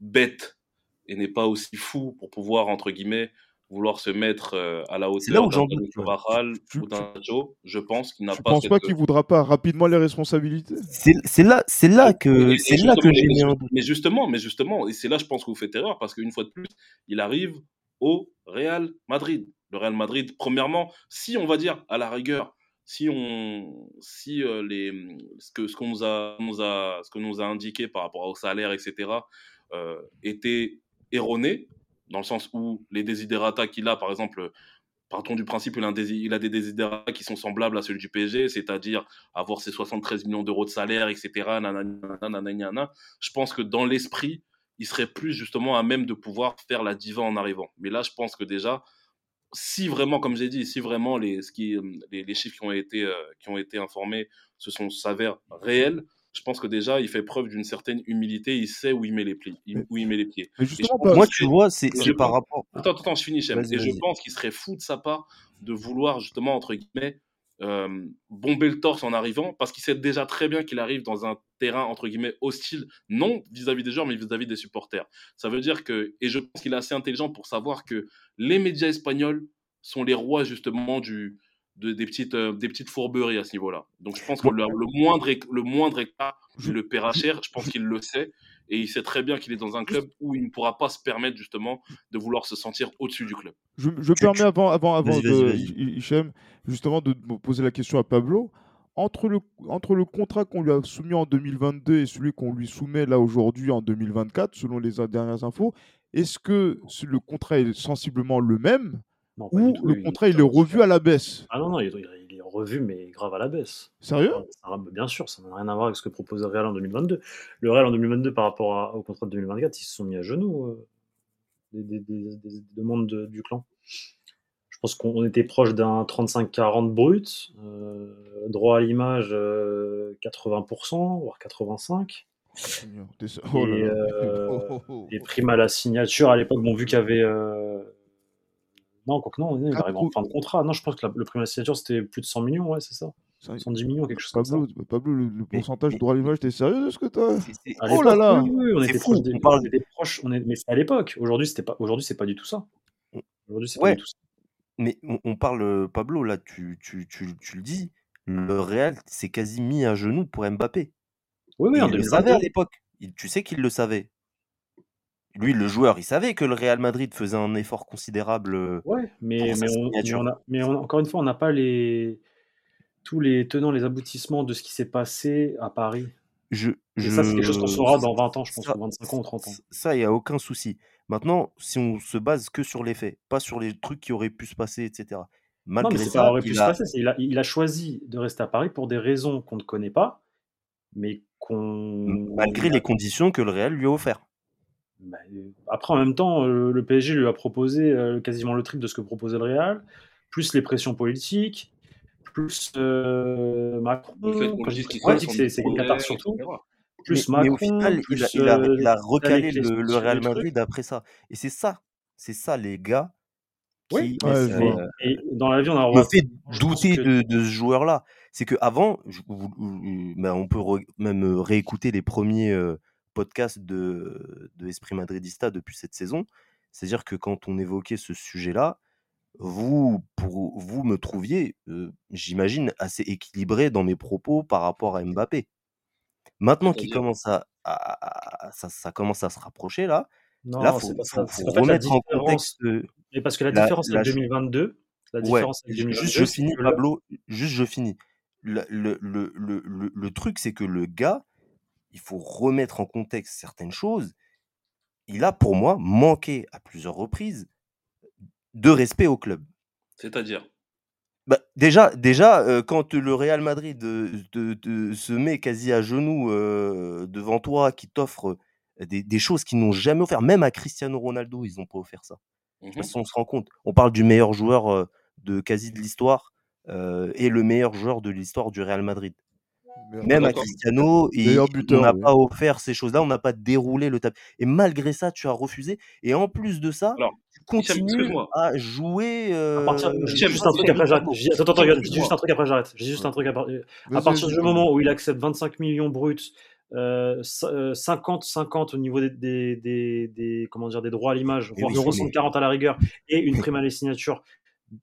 bête et n'est pas aussi fou pour pouvoir, entre guillemets, vouloir se mettre à la hauteur d'un Baral ou d'un Joe, je pense qu'il n'a pas. Je pense pas qu'il voudra pas rapidement les responsabilités. C'est là que j'ai mis un doute. Mais justement, et c'est là je pense que vous faites erreur parce qu'une fois de plus, il arrive au Real Madrid. Le Real Madrid, premièrement, si on va dire à la rigueur, ce qu'on nous a indiqué par rapport au salaire, etc., était erroné. Dans le sens où les desiderata qu'il a, par exemple, partons du principe il a des desiderata qui sont semblables à celui du PSG, c'est-à-dire avoir ses 73 millions d'euros de salaire, etc. Je pense que dans l'esprit, il serait plus justement à même de pouvoir faire la diva en arrivant. Mais là, je pense que déjà, si vraiment, comme j'ai dit, les chiffres qui ont été informés s'avèrent réels, je pense que déjà, il fait preuve d'une certaine humilité. Il sait où il met les pieds. Mais justement, moi, tu vois, c'est par rapport... Attends, je finis, Hichem. Et je pense qu'il serait fou de sa part de vouloir, justement, entre guillemets, bomber le torse en arrivant, parce qu'il sait déjà très bien qu'il arrive dans un terrain, entre guillemets, hostile, non vis-à-vis des joueurs, mais vis-à-vis des supporters. Ça veut dire que... Et je pense qu'il est assez intelligent pour savoir que les médias espagnols sont les rois, justement, des petites fourberies à ce niveau-là. Donc je pense que le moindre écart, le paiera cher, je pense qu'il le sait et il sait très bien qu'il est dans un club où il ne pourra pas se permettre justement de vouloir se sentir au-dessus du club. Je permets avant de Hichem justement de poser la question à Pablo. Entre le contrat qu'on lui a soumis en 2022 et celui qu'on lui soumet là aujourd'hui en 2024, selon les dernières infos, est-ce que le contrat est sensiblement le même? Non, ou le contrat, il est revu à la baisse. Ah non, il est revu, mais grave à la baisse. Sérieux ? Bien sûr, ça n'a rien à voir avec ce que proposait le Real en 2022. Le Real en 2022, par rapport au contrat de 2024, ils se sont mis à genoux des demandes du clan. Je pense qu'on était proche d'un 35-40 brut, droit à l'image 80%, voire 85%. Et prime à la signature, à l'époque, vu qu'il y avait... Non, il arrive en fin de contrat. Non, je pense que le prime à la signature, c'était plus de 100 millions, ouais, c'est ça. 110 millions, quelque chose comme ça. Pablo, le pourcentage de droit à l'image, t'es sérieux de ce que t'as ? Oh là là ! On était proches, mais c'est à l'époque. Aujourd'hui, c'est pas du tout ça. Mais on parle, Pablo, là, tu le dis, le Real s'est quasi mis à genoux pour Mbappé. Oui, en 2022. Il le savait à l'époque. Tu sais qu'il le savait. Lui, le joueur, il savait que le Real Madrid faisait un effort considérable. Ouais, mais encore une fois, on n'a pas tous les tenants, les aboutissements de ce qui s'est passé à Paris. Et ça, c'est quelque chose qu'on saura dans 20 ans, je pense, ça, 25 ans ou 30 ans. Ça, il n'y a aucun souci. Maintenant, si on se base que sur les faits, pas sur les trucs qui auraient pu se passer, etc. Malgré non, mais ça, aurait pu se passer. Il a choisi de rester à Paris pour des raisons qu'on ne connaît pas, mais qu'on... Malgré les conditions que le Real lui a offertes. Bah, après, en même temps, le PSG lui a proposé quasiment le triple de ce que proposait le Real, plus les pressions politiques... plus Macron, c'est Qatar surtout, plus Macron. Mais au final, il a recalé le Real Madrid après ça. Et c'est ça les gars. Oui, qui, et dans la vie, on a me fait douter de ce joueur-là. C'est qu'avant, on peut même réécouter les premiers podcasts de Esprit Madridista depuis cette saison. C'est-à-dire que quand on évoquait ce sujet-là, vous me trouviez, j'imagine, assez équilibré dans mes propos par rapport à Mbappé. Maintenant qu'il commence ça commence à se rapprocher, là, il faut remettre en contexte... Mais parce que la différence avec 2022... Juste, je finis, Pablo, Le truc, c'est que le gars, il faut remettre en contexte certaines choses. Il a, pour moi, manqué à plusieurs reprises de respect au club. C'est-à-dire ? Déjà, quand le Real Madrid se met quasi à genoux devant toi, qui t'offre des choses qu'ils n'ont jamais offert, même à Cristiano Ronaldo, ils n'ont pas offert ça. Mm-hmm. Je sais pas si on se rend compte. On parle du meilleur joueur de l'histoire et le meilleur joueur de l'histoire du Real Madrid. Même à Cristiano, on n'a pas offert ces choses-là, on n'a pas déroulé le tapis. Et malgré ça, tu as refusé. Et en plus de ça... Alors, continue à jouer. Juste un truc après, j'arrête. À partir du moment où il accepte 25 millions bruts, 50-50 au niveau des droits à l'image, voire 1,40 à la rigueur, et une prime à les signatures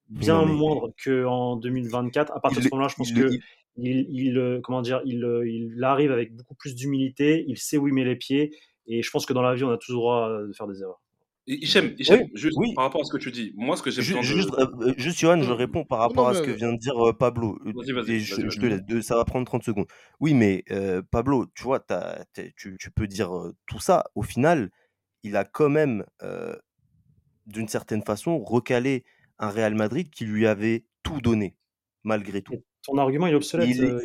bien moindre qu'en 2024. À partir de ce moment-là, je pense que il arrive avec beaucoup plus d'humilité. Il sait où il met les pieds, et je pense que dans la vie, on a tous le droit de faire des erreurs. Hichem, juste par rapport à ce que tu dis, moi ce que j'ai juste Johan, je réponds par rapport à ce que vient de dire Pablo. Vas-y, je te laisse, ça va prendre 30 secondes. Oui, mais Pablo, tu vois, tu peux dire tout ça. Au final, il a quand même, d'une certaine façon, recalé un Real Madrid qui lui avait tout donné, malgré tout. Et ton argument est obsolète, Hichem.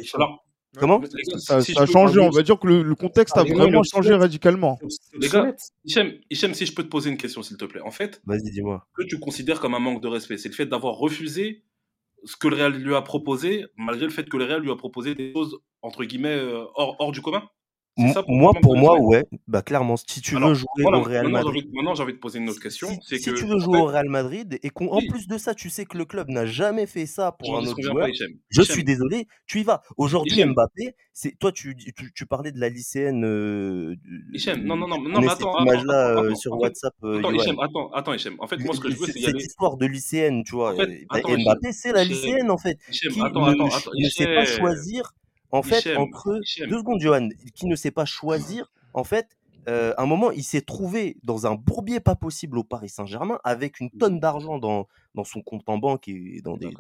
Comment ça a changé, on va dire que le contexte a vraiment changé radicalement. Les gars, Hichem, si je peux te poser une question, s'il te plaît. En fait, vas-y, dis-moi. Que tu considères comme un manque de respect, c'est le fait d'avoir refusé ce que le Real lui a proposé, malgré le fait que le Real lui a proposé des choses, entre guillemets, hors du commun. Pour moi, ouais. Bah, clairement, si tu veux jouer au Real Madrid... Maintenant, j'ai envie de poser une autre question. Si tu veux jouer au Real Madrid, et qu'en plus de ça, tu sais que le club n'a jamais fait ça pour un autre joueur, je suis désolé, tu y vas. Aujourd'hui, Mbappé, toi, tu parlais de la lycéenne... Hichem, non, mais attends. Image-là sur WhatsApp. Attends, Hichem. En fait, moi, ce que je veux, c'est... Cette histoire de lycéenne, tu vois. Mbappé, c'est la lycéenne, en fait. Attends. Il ne sait pas choisir... En fait, deux secondes, Johan, qui ne sait pas choisir, en fait, à un moment, il s'est trouvé dans un bourbier pas possible au Paris Saint-Germain, avec une tonne d'argent dans son compte en banque et dans des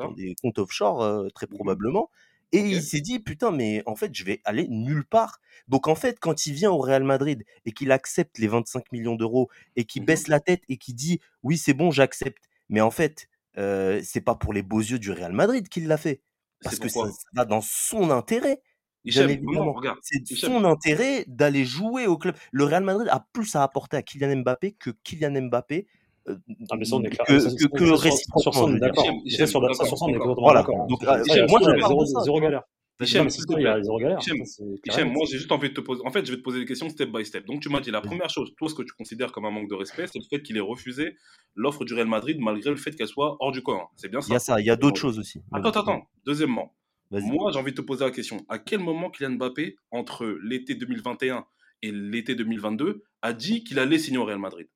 comptes offshore, très probablement. Et il s'est dit, putain, mais en fait, je vais aller nulle part. Donc, en fait, quand il vient au Real Madrid et qu'il accepte les 25 millions d'euros et qu'il baisse la tête et qu'il dit, oui, c'est bon, j'accepte. Mais en fait, c'est pas pour les beaux yeux du Real Madrid qu'il l'a fait. Parce que ça va dans son intérêt. C'est son intérêt d'aller jouer au club. Le Real Madrid a plus à apporter à Kylian Mbappé que Kylian Mbappé. Que réciproquement. On est d'accord. Moi, j'ai zéro galère. Hichem, moi, j'ai juste envie de te poser. En fait, je vais te poser des questions step by step. Donc, tu m'as dit la première chose, toi, ce que tu considères comme un manque de respect, c'est le fait qu'il ait refusé l'offre du Real Madrid malgré le fait qu'elle soit hors du commun. C'est bien ça. Il y a ça, il y a d'autres choses aussi. Attends. Deuxièmement, moi, j'ai envie de te poser la question. À quel moment Kylian Mbappé, entre l'été 2021 et l'été 2022, a dit qu'il allait signer au Real Madrid ?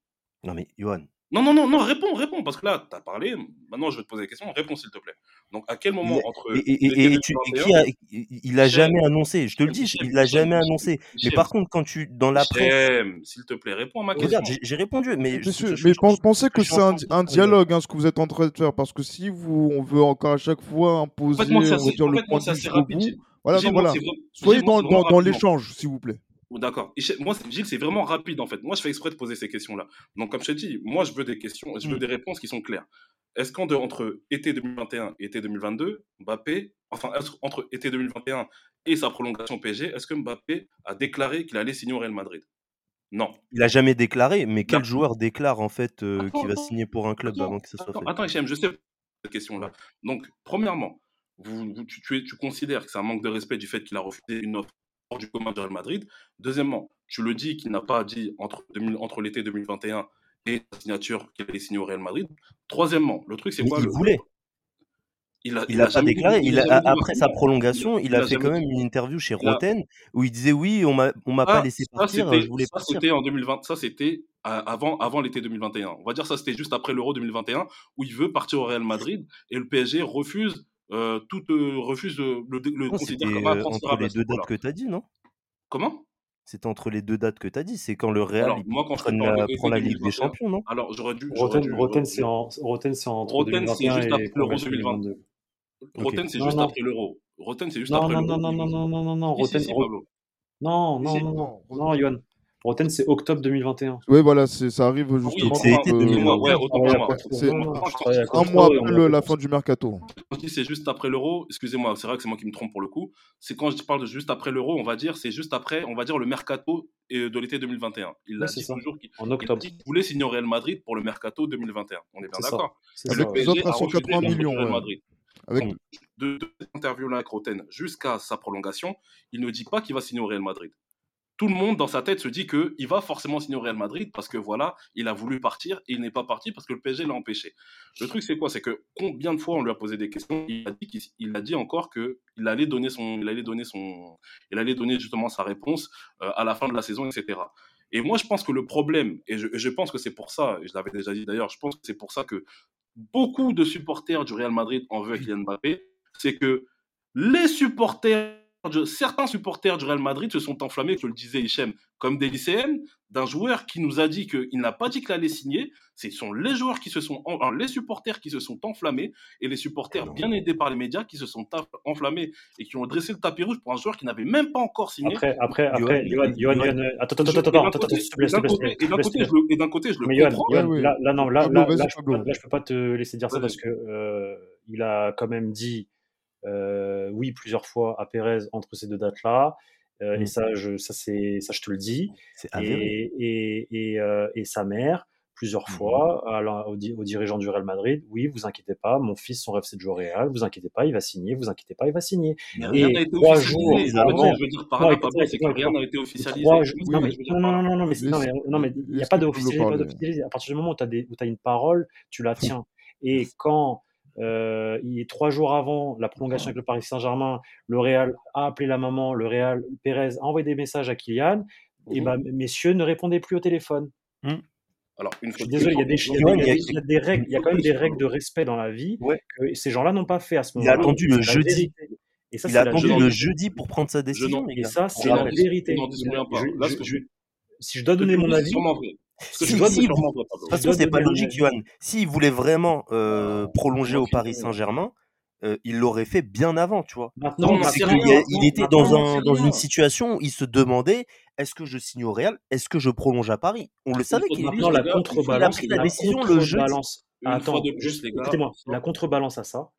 Non, mais Johan. Non, réponds, parce que là, t'as parlé, maintenant je vais te poser la question, réponds s'il te plaît. Donc à quel moment entre... Il a jamais annoncé, je te le dis, il l'a jamais annoncé. Mais par contre, quand tu... dans la presse... S'il te plaît, réponds à ma question. Regarde, j'ai répondu, mais... Mais pensez que c'est un dialogue, ce que vous êtes en train de faire, parce que si on veut encore à chaque fois imposer... En fait, moi, c'est assez rapide. Voilà, Gilles, donc, voilà. Soyez dans l'échange, s'il vous plaît. D'accord. Moi, Gilles, c'est vraiment rapide, en fait. Moi, je fais exprès de poser ces questions-là. Donc, comme je te dis, moi, je veux des questions, je veux des réponses qui sont claires. Est-ce qu'entre été 2021 et été 2022, Mbappé, enfin, entre été 2021 et sa prolongation PSG, est-ce que Mbappé a déclaré qu'il allait signer au Real Madrid ? Non. Il n'a jamais déclaré, mais quel joueur déclare, en fait, qu'il va signer pour un club avant que ça soit fait ? Attends, Hichem, je sais cette question-là. Donc, premièrement, tu considères que c'est un manque de respect du fait qu'il a refusé une offre hors du commun de Real Madrid. Deuxièmement, tu le dis qu'il n'a pas dit entre l'été 2021 et la signature qu'il allait signer au Real Madrid. Troisièmement, le truc, c'est quoi ? Il voulait. Il a pas déclaré. Après sa prolongation, il a fait quand même une interview chez Roten où il disait oui, on m'a pas laissé partir. Ça, c'était en 2020. Ça, c'était avant l'été 2021. On va dire ça, c'était juste après l'Euro 2021 où il veut partir au Real Madrid et le PSG refuse. Le considère comme un transfert. Entre les deux dates que tu as dit, non ? Comment ? C'est entre les deux dates que tu as dit, c'est quand le Real prend la Ligue des Champions, non ? Alors, j'aurais dû Roten, c'est entre 2021 et l'Euro 2022. Roten, c'est juste après l'Euro. Roten, c'est juste après l'Euro. Non. Non, Johan. Roten, c'est octobre 2021. Oui, voilà, ça arrive justement. C'est été 2021. Un mois après la fin du mercato. Quand je dis c'est juste après l'Euro, excusez-moi, c'est vrai que c'est moi qui me trompe pour le coup. C'est quand je parle de juste après l'Euro, on va dire, c'est juste après, on va dire, le mercato de l'été 2021. Il l'a dit toujours en octobre. Il voulait signer au Real Madrid pour le mercato 2021. On est bien d'accord. Les autres à 180 millions. Avec de l'interview-là avec Roten jusqu'à sa prolongation, il ne dit pas qu'il va signer au Real Madrid. Tout le monde dans sa tête se dit qu'il va forcément signer au Real Madrid parce que voilà, il a voulu partir et il n'est pas parti parce que le PSG l'a empêché. Le truc, c'est quoi ? C'est que combien de fois on lui a posé des questions, il a dit encore qu'il allait donner justement sa réponse à la fin de la saison, etc. Et moi, je pense que le problème, et je pense que c'est pour ça, et je l'avais déjà dit d'ailleurs, je pense que c'est pour ça que beaucoup de supporters du Real Madrid en veulent à Kylian Mbappé, c'est que certains supporters du Real Madrid se sont enflammés, je le disais Hichem, comme des lycéennes, d'un joueur qui nous a dit qu'il n'a pas dit qu'il allait signer. Ce sont les supporters qui se sont enflammés et les supporters bien aidés par les médias qui se sont enflammés et qui ont dressé le tapis rouge pour un joueur qui n'avait même pas encore signé. Après, Johan, attends, et d'un côté, je le comprends. Là, je peux pas te laisser dire ça parce que il a quand même dit oui, plusieurs fois à Pérez entre ces deux dates-là, et ça, je te le dis. C'est avéré. Et sa mère, plusieurs fois, aux dirigeants du Real Madrid, oui, vous inquiétez pas, mon fils, son rêve, c'est de jouer au Real, vous inquiétez pas, il va signer, vous inquiétez pas, il va signer. Mais rien n'a été officialisé. Je veux dire, par là, c'est que rien n'a été officialisé. Non, mais il n'y a pas d'officialisé. À partir du moment où tu as une parole, tu la tiens. Et quand... il est 3 jours avant la prolongation avec le Paris Saint-Germain, le Real a appelé la maman, le Real Pérez a envoyé des messages à Kylian, et messieurs ne répondaient plus au téléphone. Alors, je suis désolé, il y a quand même des règles de respect dans la vie que ces gens-là n'ont pas fait à ce moment-là. Il a attendu le jeudi. Et ça, il a attendu le jeudi pour prendre sa décision. Et ça, c'est la vérité. Si je dois donner mon avis... Parce que c'est pas logique, Johan. S'il voulait vraiment prolonger au Paris Saint-Germain, il l'aurait fait bien avant, tu vois. Il était dans une situation où il se demandait, est-ce que je signe au Real ? Est-ce que je prolonge à Paris ? On le savait qu'il a pris la décision le jeu. La contrebalance à ça,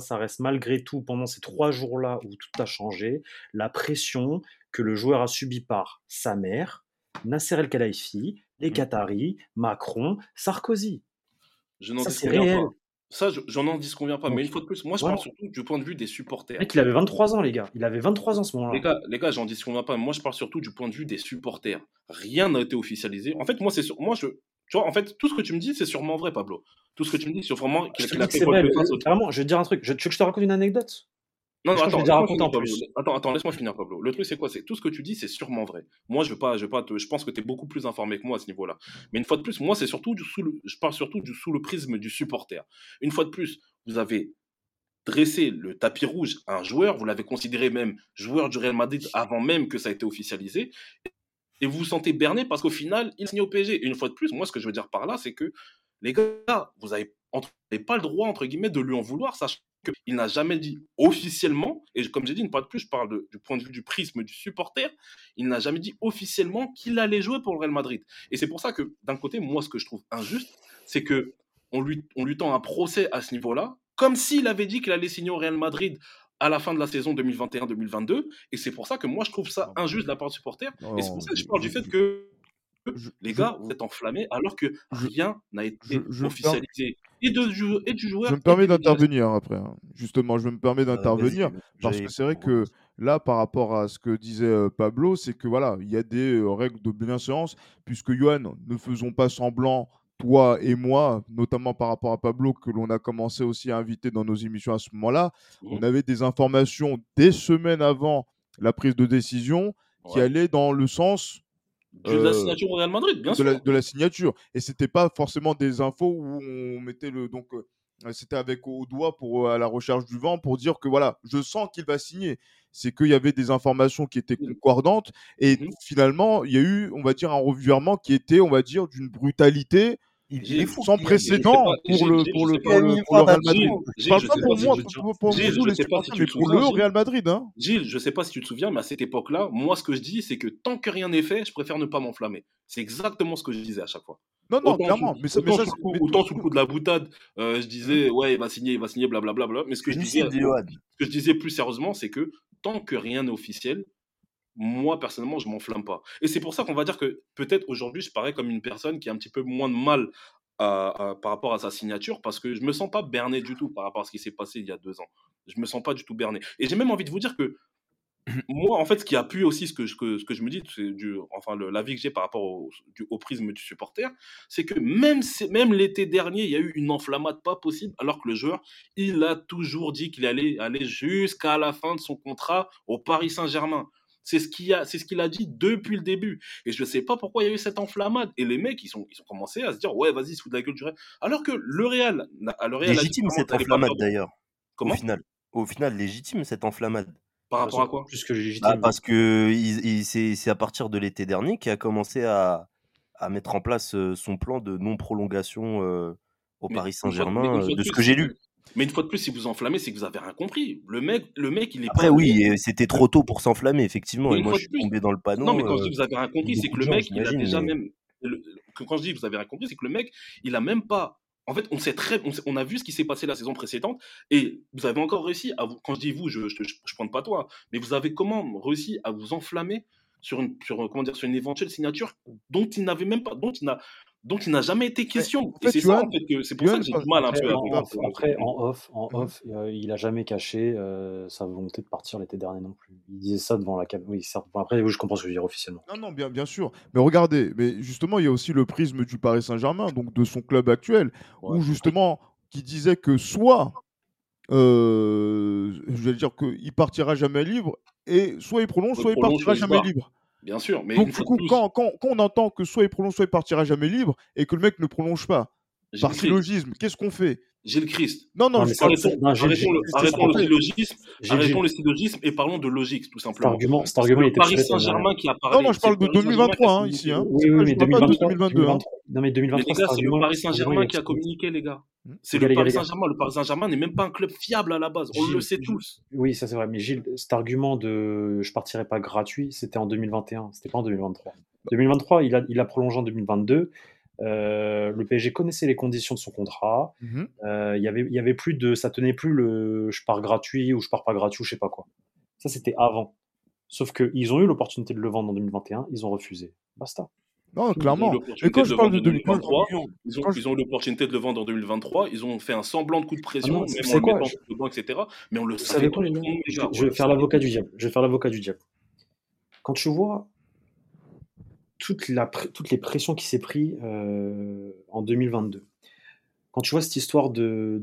ça reste malgré tout, pendant ces 3 jours-là où tout a changé, la pression que le joueur a subie par sa mère, Nasser El-Khalifi, les Qataris, Macron, Sarkozy. J'en en disconviens pas, mais une fois de plus, moi je parle surtout du point de vue des supporters. Il avait 23 ans, les gars. Il avait 23 ans à ce moment-là. Les gars, j'en disconviens pas. Moi, je parle surtout du point de vue des supporters. Rien n'a été officialisé. En fait, tu vois, en fait, tout ce que tu me dis, c'est sûrement vrai, Pablo. Tout ce que tu me dis, c'est sûrement qu'il a fait quoi que face au truc. Je vais te dire un truc. Tu veux que je te raconte une anecdote ? Non, attends, laisse-moi finir, Pablo. Le truc, c'est quoi ? C'est tout ce que tu dis, c'est sûrement vrai. Moi, je pense que tu es beaucoup plus informé que moi à ce niveau-là. Mais une fois de plus, moi, c'est surtout je parle surtout sous le prisme du supporter. Une fois de plus, vous avez dressé le tapis rouge à un joueur, vous l'avez considéré même joueur du Real Madrid avant même que ça a été officialisé, et vous vous sentez berné parce qu'au final, il signe au PSG. Et une fois de plus, moi, ce que je veux dire par là, c'est que les gars, vous n'avez pas le droit, entre guillemets, de lui en vouloir, sachant qu'il n'a jamais dit officiellement, et comme j'ai dit une fois de plus, je parle du point de vue du prisme du supporter, il n'a jamais dit officiellement qu'il allait jouer pour le Real Madrid. Et c'est pour ça que, d'un côté, moi, ce que je trouve injuste, c'est qu'on lui tend un procès à ce niveau-là, comme s'il avait dit qu'il allait signer au Real Madrid à la fin de la saison 2021-2022, et c'est pour ça que moi, je trouve ça injuste de la part du supporter, et c'est pour ça que je parle du fait que les gars, vous êtes enflammés alors que rien n'a été officialisé. Et du joueur. Je me permets d'intervenir après. Justement, je me permets d'intervenir parce que c'est vrai que là, par rapport à ce que disait Pablo, c'est que voilà, il y a des règles de bienséance puisque Johan, ne faisons pas semblant, toi et moi, notamment par rapport à Pablo, que l'on a commencé aussi à inviter dans nos émissions à ce moment-là. On avait des informations des semaines avant la prise de décision qui allaient dans le sens de la signature au Real Madrid, bien sûr. De la signature. Et c'était pas forcément des infos où on mettait le... Donc, c'était avec au doigt à la recherche du vent pour dire que voilà, je sens qu'il va signer. C'est qu'il y avait des informations qui étaient concordantes. Et finalement, il y a eu, on va dire, un revirement qui était, on va dire, d'une brutalité sans précédent pour le Real Madrid. Je parle pas pour moi, pour vous les supporters, mais pour le Real Madrid. Gilles, je ne sais pas si tu te souviens, mais à cette époque-là, moi, ce que je dis, c'est que tant que rien n'est fait, je préfère ne pas m'enflammer. C'est exactement ce que je disais à chaque fois. Non, clairement. Autant sous le coup de la boutade, je disais, ouais, il va signer, blablabla. Mais ce que je disais plus sérieusement, c'est que tant que rien n'est officiel, moi, personnellement, je ne m'enflamme pas. Et c'est pour ça qu'on va dire que peut-être aujourd'hui, je parais comme une personne qui a un petit peu moins de mal par rapport à sa signature parce que je ne me sens pas berné du tout par rapport à ce qui s'est passé il y a 2 ans. Je ne me sens pas du tout berné. Et j'ai même envie de vous dire que moi, en fait, ce qui appuie aussi ce que je me dis, c'est l'avis que j'ai par rapport au prisme du supporter, c'est que même l'été dernier, il y a eu une enflammade pas possible, alors que le joueur, il a toujours dit qu'il allait aller jusqu'à la fin de son contrat au Paris Saint-Germain. C'est ce qu'il a dit depuis le début. Et je ne sais pas pourquoi il y a eu cette enflammade. Et les mecs, ils ont commencé à se dire, ouais, vas-y, ils se foutent de la gueule du Real. Alors que le Real légitime cette enflammade, d'ailleurs. Comment ? Au final, légitime cette enflammade. Par rapport à quoi ? Plus que légitime. Parce que c'est à partir de l'été dernier qu'il a commencé à mettre en place son plan de non-prolongation au Paris Saint-Germain, de ce que j'ai lu. Mais une fois de plus, si vous enflammez, c'est que vous avez rien compris. Le mec, il est... Après, oui, c'était trop tôt pour s'enflammer, effectivement. Mais et moi, je suis tombé dans le panneau. Non, mais quand je dis que vous avez rien compris, c'est que le mec, il a déjà même... Quand je dis que vous avez rien compris, c'est que le mec, il a même pas... En fait, on a vu ce qui s'est passé la saison précédente et vous avez encore réussi à vous... Quand je dis vous, je pointe pas toi, mais vous avez comment réussi à vous enflammer sur une éventuelle signature dont il n'avait même pas... Donc, il n'a jamais été question. En fait, et c'est ça, en fait, que c'est pour ça que j'ai du mal un peu à... Après, en off, il n'a jamais caché sa volonté de partir l'été dernier non plus. Il disait ça devant la caméra. Oui, certes. Bon, après, je comprends ce que je veux dire officiellement. Non, bien sûr. Mais regardez, mais justement, il y a aussi le prisme du Paris Saint-Germain, donc de son club actuel, où justement, qui disait que soit, je vais dire qu'il ne partira jamais libre, et soit il prolonge, soit il ne partira jamais libre. Bien sûr, mais donc, du coup, quand on entend que soit il prolonge, soit il partira jamais libre et que le mec ne prolonge pas, par syllogisme, qu'est-ce qu'on fait ? Gilles Christ. Arrêtons le syllogisme et parlons de logique, tout simplement. Cet argument était Paris Saint-Germain qui a parlé. Non, je parle de 2023 ici. Oui, mais 2022. Non, mais 2023, c'est le Paris Saint-Germain qui a communiqué, les gars. C'est le Paris Saint-Germain. Le Paris Saint-Germain n'est même pas un club fiable à la base. On le sait tous. Oui, ça c'est vrai. Mais Gilles, cet argument de je partirai pas gratuit, c'était en 2021. C'était pas en 2023. 2023, il a prolongé en 2022. Le PSG connaissait les conditions de son contrat. Il y avait plus de... Ça tenait plus le je pars gratuit ou je pars pas gratuit ou je sais pas quoi. Ça, c'était avant. Sauf qu'ils ont eu l'opportunité de le vendre en 2021, ils ont refusé. Basta. Non, clairement. Et quand je parle de 2023, ils ont eu l'opportunité de le vendre en 2023, ils ont fait un semblant de coup de pression, même en le mettant sur le banc, etc. Mais on le savait pas. Je vais faire l'avocat du diable. Quand tu vois toutes les pressions qui s'est pris en 2022. Quand tu vois cette histoire de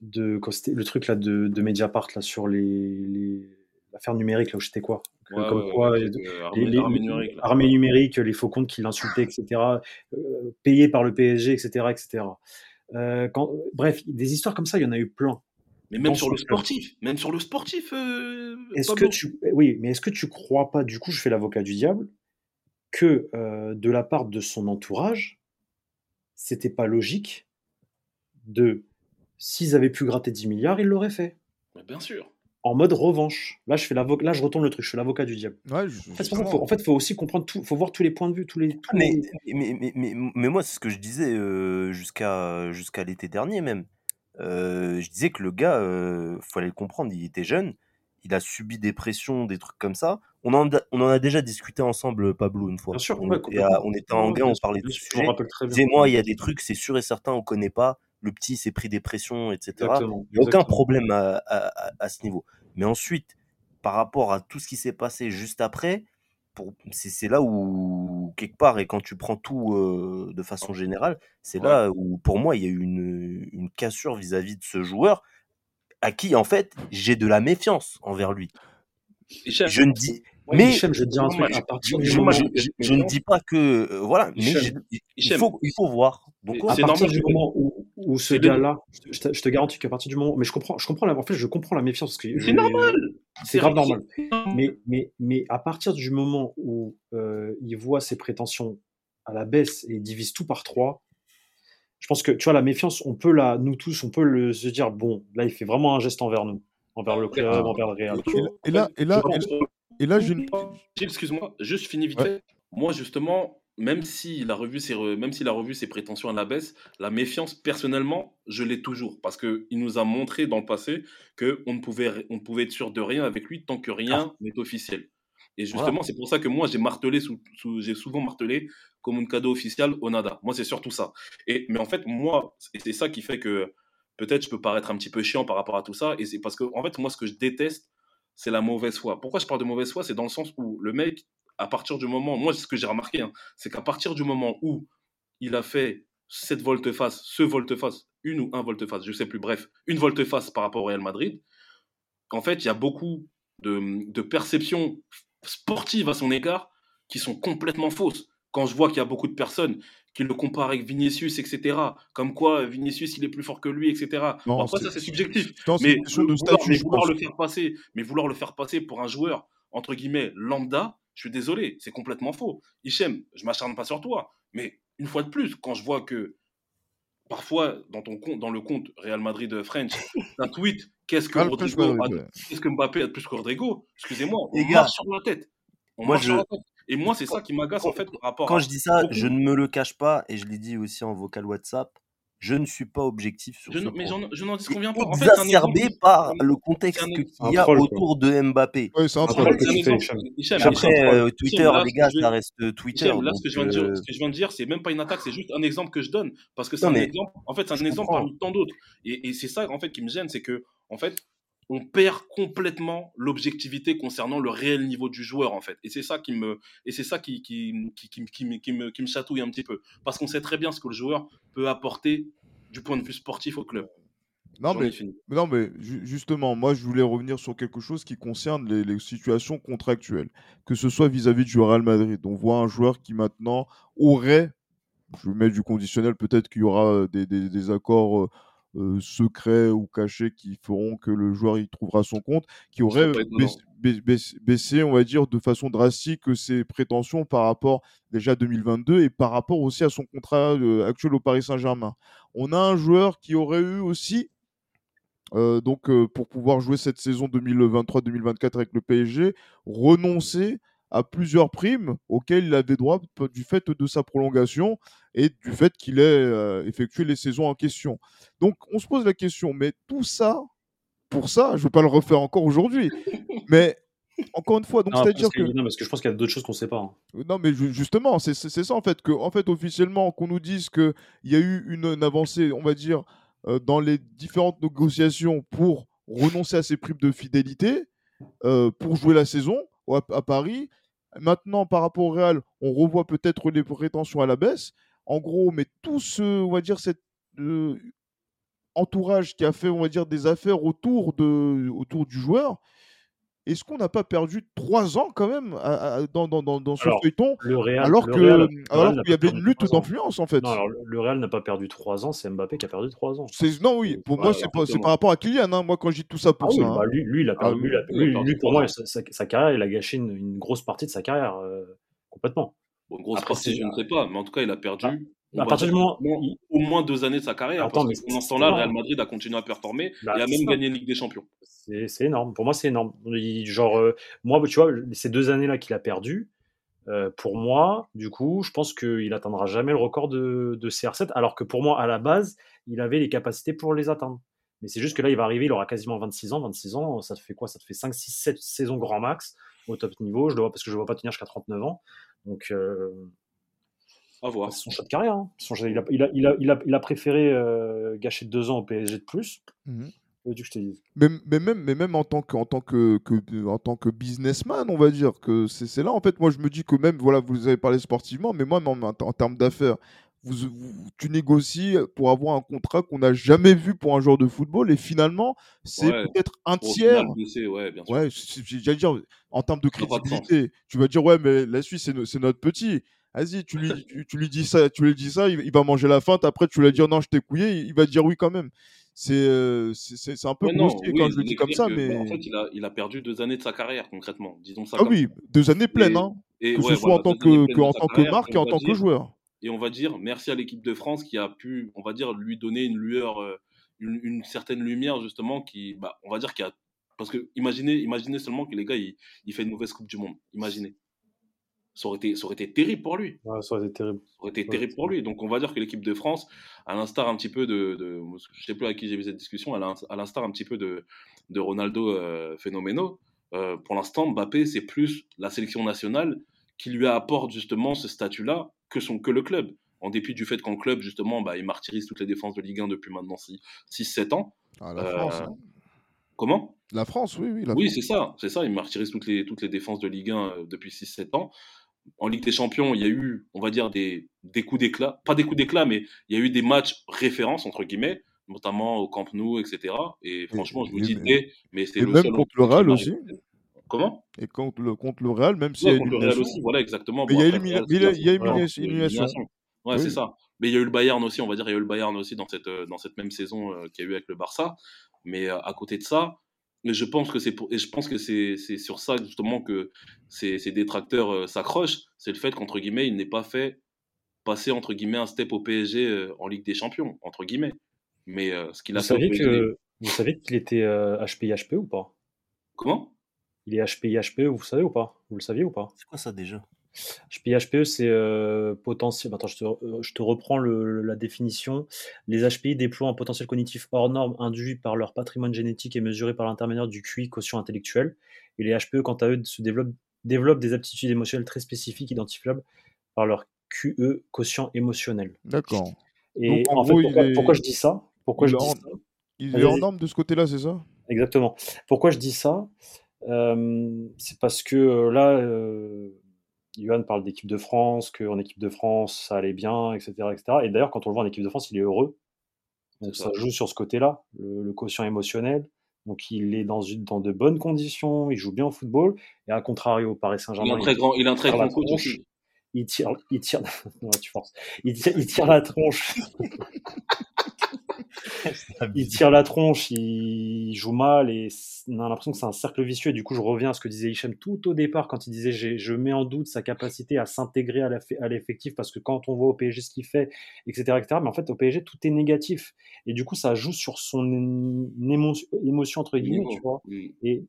le truc là de Mediapart là sur les l'affaire numérique là où j'étais quoi, armée numérique, les faux comptes qui l'insultaient, etc. Payés par le PSG, etc. Bref, des histoires comme ça, il y en a eu plein. Mais même sur le sportif, est-ce que tu crois pas, du coup, je fais l'avocat du diable, que de la part de son entourage, c'était pas logique de S'ils avaient pu gratter 10 milliards, ils l'auraient fait. Mais bien sûr. En mode revanche. Là, je retourne le truc, je suis l'avocat du diable. Ouais, en fait, faut aussi comprendre tout, faut voir tous les points de vue, Mais moi, c'est ce que je disais jusqu'à l'été dernier même. Je disais que le gars, fallait le comprendre, il était jeune, il a subi des pressions, des trucs comme ça. On en a déjà discuté ensemble, Pablo, une fois. Bien sûr, on était en gain, on parlait de ce sujet. Dis-moi, il y a des trucs, c'est sûr et certain, on ne connaît pas. Le petit s'est pris des pressions, etc. Exactement, il n'y a aucun problème à ce niveau. Mais ensuite, par rapport à tout ce qui s'est passé juste après, c'est là où, quelque part, et quand tu prends tout de façon générale, c'est là où, pour moi, il y a eu une cassure vis-à-vis de ce joueur à qui, en fait, j'ai de la méfiance envers lui. Je ne dis pas que... voilà, il faut voir. Donc, à partir du moment où ce gars-là, je te garantis qu'à partir du moment... Mais je comprends la méfiance. Parce que c'est normal. C'est grave normal. Mais à partir du moment où il voit ses prétentions à la baisse et il divise tout par 3, je pense que, tu vois, la méfiance, on peut se dire, bon, là, il fait vraiment un geste envers nous. Envers le club, envers le Real. Et là, excuse-moi, juste finis vite fait. Moi, justement, même s'il a revu ses prétentions à la baisse, la méfiance, personnellement, je l'ai toujours. Parce qu'il nous a montré dans le passé qu'on ne pouvait être sûr de rien avec lui tant que rien n'est officiel. Et justement, c'est pour ça que moi, j'ai souvent martelé comme un cadeau officiel au nada. Moi, c'est surtout ça. Mais en fait, moi, c'est ça qui fait que peut-être je peux paraître un petit peu chiant par rapport à tout ça. Et c'est parce que, en fait, moi, ce que je déteste, c'est la mauvaise foi. Pourquoi je parle de mauvaise foi ? C'est dans le sens où le mec, à partir du moment... Moi, ce que j'ai remarqué, c'est qu'à partir du moment où il a fait cette volte-face, une volte-face, je ne sais plus, bref, une volte-face par rapport au Real Madrid, en fait, il y a beaucoup de perceptions sportives à son égard qui sont complètement fausses. Quand je vois qu'il y a beaucoup de personnes qui le comparent avec Vinicius, etc., comme quoi Vinicius, il est plus fort que lui, etc. Non, après, ça, c'est subjectif. Vouloir le faire passer pour un joueur, entre guillemets, lambda, je suis désolé, c'est complètement faux. Hichem, je ne m'acharne pas sur toi, mais une fois de plus, quand je vois que parfois, dans le compte Real Madrid French, un tweet, qu'est-ce que Mbappé a de plus que Rodrigo ? Excusez-moi, on marche sur la tête. Et moi, c'est ça qui m'agace en fait par rapport. Quand je dis ça, je ne me le cache pas et je l'ai dit aussi en vocal WhatsApp. Je ne suis pas objectif sur ce point. Mais je n'en disconviens pas. En fait, exacerbé par le contexte qu'il y a autour de Mbappé. Oui, c'est un troll. Après, Twitter, les gars, ça reste Twitter. Là, ce que je viens de dire, c'est même pas une attaque, c'est juste un exemple que je donne parce que c'est un exemple. En fait, c'est un exemple parmi tant d'autres. Et c'est ça, en fait, qui me gêne, c'est que, en fait, on perd complètement l'objectivité concernant le réel niveau du joueur en fait, et c'est ça qui me chatouille un petit peu, parce qu'on sait très bien ce que le joueur peut apporter du point de vue sportif au club. Non mais justement, moi je voulais revenir sur quelque chose qui concerne les situations contractuelles, que ce soit vis-à-vis du Real Madrid. On voit un joueur qui maintenant aurait, je mets du conditionnel, peut-être qu'il y aura des accords secrets ou cachés qui feront que le joueur y trouvera son compte, qui aurait baissé, on va dire, de façon drastique ses prétentions par rapport déjà à 2022 et par rapport aussi à son contrat actuel au Paris Saint-Germain. On a un joueur qui aurait eu aussi, pour pouvoir jouer cette saison 2023-2024 avec le PSG, renoncer à plusieurs primes auxquelles il avait droit du fait de sa prolongation et du fait qu'il ait effectué les saisons en question. Donc, on se pose la question, mais tout ça, pour ça, je ne veux pas le refaire encore aujourd'hui, mais encore une fois, donc c'est-à-dire que... Non, parce que je pense qu'il y a d'autres choses qu'on ne sait pas. Non, mais justement, c'est ça, en fait, que en fait, officiellement, qu'on nous dise qu'il y a eu une avancée, on va dire, dans les différentes négociations pour renoncer à ses primes de fidélité, pour jouer la saison à Paris. Maintenant, par rapport au Real, on revoit peut-être les prétentions à la baisse. En gros, mais tout on va dire, cet entourage qui a fait, on va dire, des affaires autour du joueur, est-ce qu'on n'a pas perdu 3 ans quand même dans ce feuilleton, alors qu'il y avait une lutte d'influence en fait. Non, alors, le Real n'a pas perdu 3 ans, c'est Mbappé qui a perdu 3 ans. Non, oui, pour moi, c'est par rapport à Kylian. Moi, quand je dis tout ça pour ça. Oui, lui, il a perdu. Lui, pour moi, sa carrière, il a gâché une grosse partie de sa carrière complètement. Bon, grosse partie, je ne sais pas, mais en tout cas, il a perdu. à partir du moment... au moins 2 années de sa carrière. Attends, parce que pendant ce temps-là, le Real Madrid a continué à performer et a même gagné une Ligue des Champions. C'est énorme. Pour moi, c'est énorme. Moi, tu vois, ces 2 années-là qu'il a perdu, pour moi, du coup, je pense qu'il n'atteindra jamais le record de CR7, alors que pour moi, à la base, il avait les capacités pour les atteindre. Mais c'est juste que là, il va arriver, il aura quasiment 26 ans. 26 ans, ça te fait quoi ? Ça te fait 5, 6, 7 saisons grand max au top niveau. Je le vois parce que je ne le vois pas tenir jusqu'à 39 ans. Donc... à voir. C'est son choix de carrière. Hein. Il a préféré gâcher 2 ans au PSG de plus. Mmh. Mais même en tant que businessman, on va dire que c'est là en fait. Moi, je me dis que même voilà, vous avez parlé sportivement, mais moi, en termes d'affaires, tu négocies pour avoir un contrat qu'on n'a jamais vu pour un joueur de football, et finalement, c'est peut-être un tiers. J'allais dire en termes de crédibilité, tu vas dire ouais, mais la Suisse, c'est notre petit. Vas-y, tu lui dis ça, il va manger la feinte. Après, tu lui dis non, je t'ai couillé, il va dire oui quand même. C'est un peu grossier quand je le dis comme ça, mais en fait, il a perdu 2 années de sa carrière concrètement, disons ça. Ah oui, 2 années pleines, hein, que ce soit en tant que marque et en tant que joueur. Et on va dire merci à l'équipe de France qui a pu, on va dire, lui donner une lueur, une certaine lumière justement qui, on va dire qu'il a, parce que imaginez seulement que les gars, il fait une mauvaise Coupe du Monde, imaginez. Ça aurait été terrible pour lui. Ouais, ça aurait été terrible pour lui. Donc, on va dire que l'équipe de France, à l'instar un petit peu de je ne sais plus à qui j'ai vu cette discussion, à l'instar un petit peu de Ronaldo Fenomeno, pour l'instant, Mbappé, c'est plus la sélection nationale qui lui apporte justement ce statut-là que le club. En dépit du fait qu'en club, justement, il martyrise toutes les défenses de Ligue 1 depuis maintenant 6-7 ans. Ah, la France, hein. Comment ? La France, oui. C'est ça. Il martyrise toutes les défenses de Ligue 1 depuis 6-7 ans. En Ligue des Champions, il y a eu, on va dire, des coups d'éclat. Pas des coups d'éclat, mais il y a eu des matchs références, entre guillemets, notamment au Camp Nou, etc. Et franchement, je vous dis, mais c'est le seul... Et même contre le Real aussi. Comment ? Et contre le Real, même si... contre le Real aussi, voilà, exactement. Mais il y a élimination. Ouais, c'est ça. Mais il y a eu le Bayern aussi, on va dire, il y a eu le Bayern aussi dans cette même saison qu'il y a eu avec le Barça. Mais à côté de ça... Mais je pense que c'est sur ça justement que ces détracteurs s'accrochent, c'est le fait qu'entre guillemets il n'est pas fait passer entre guillemets un step au PSG en Ligue des Champions entre guillemets. Mais ce qu'il a fait. Vous savez qu'il était HPI-HP ou pas ? Comment ? Il est HPI-HPE, vous savez ou pas ? Vous le saviez ou pas ? C'est quoi ça déjà ? HPI-HPE, c'est potentiel. Attends, je te reprends la définition. Les HPI déploient un potentiel cognitif hors norme induit par leur patrimoine génétique et mesuré par l'intermédiaire du QI, quotient intellectuel. Et les HPE, quant à eux, se développent des aptitudes émotionnelles très spécifiques, identifiables par leur QE, quotient émotionnel. D'accord. Et donc, en fait, pourquoi je dis ça ? Il est hors norme de ce côté-là, c'est ça ? Exactement. Pourquoi je dis ça ? C'est parce que là. Johan parle d'équipe de France, qu'en équipe de France, ça allait bien, etc., etc. Et d'ailleurs, quand on le voit en équipe de France, il est heureux. Donc ça joue sur ce côté-là, le quotient émotionnel. Donc il est dans de bonnes conditions, il joue bien au football. Et à contrario, au Paris Saint-Germain... Il a un très grand coup de chute. Il tire... Non, tu forces. Il tire la tronche. Il joue mal et on a l'impression que c'est un cercle vicieux. Et du coup, je reviens à ce que disait Hichem tout au départ quand il disait je mets en doute sa capacité à s'intégrer à l'effectif parce que quand on voit au PSG ce qu'il fait, etc. Mais en fait, au PSG, tout est négatif. Et du coup, ça joue sur son émotion, entre guillemets, tu vois. Et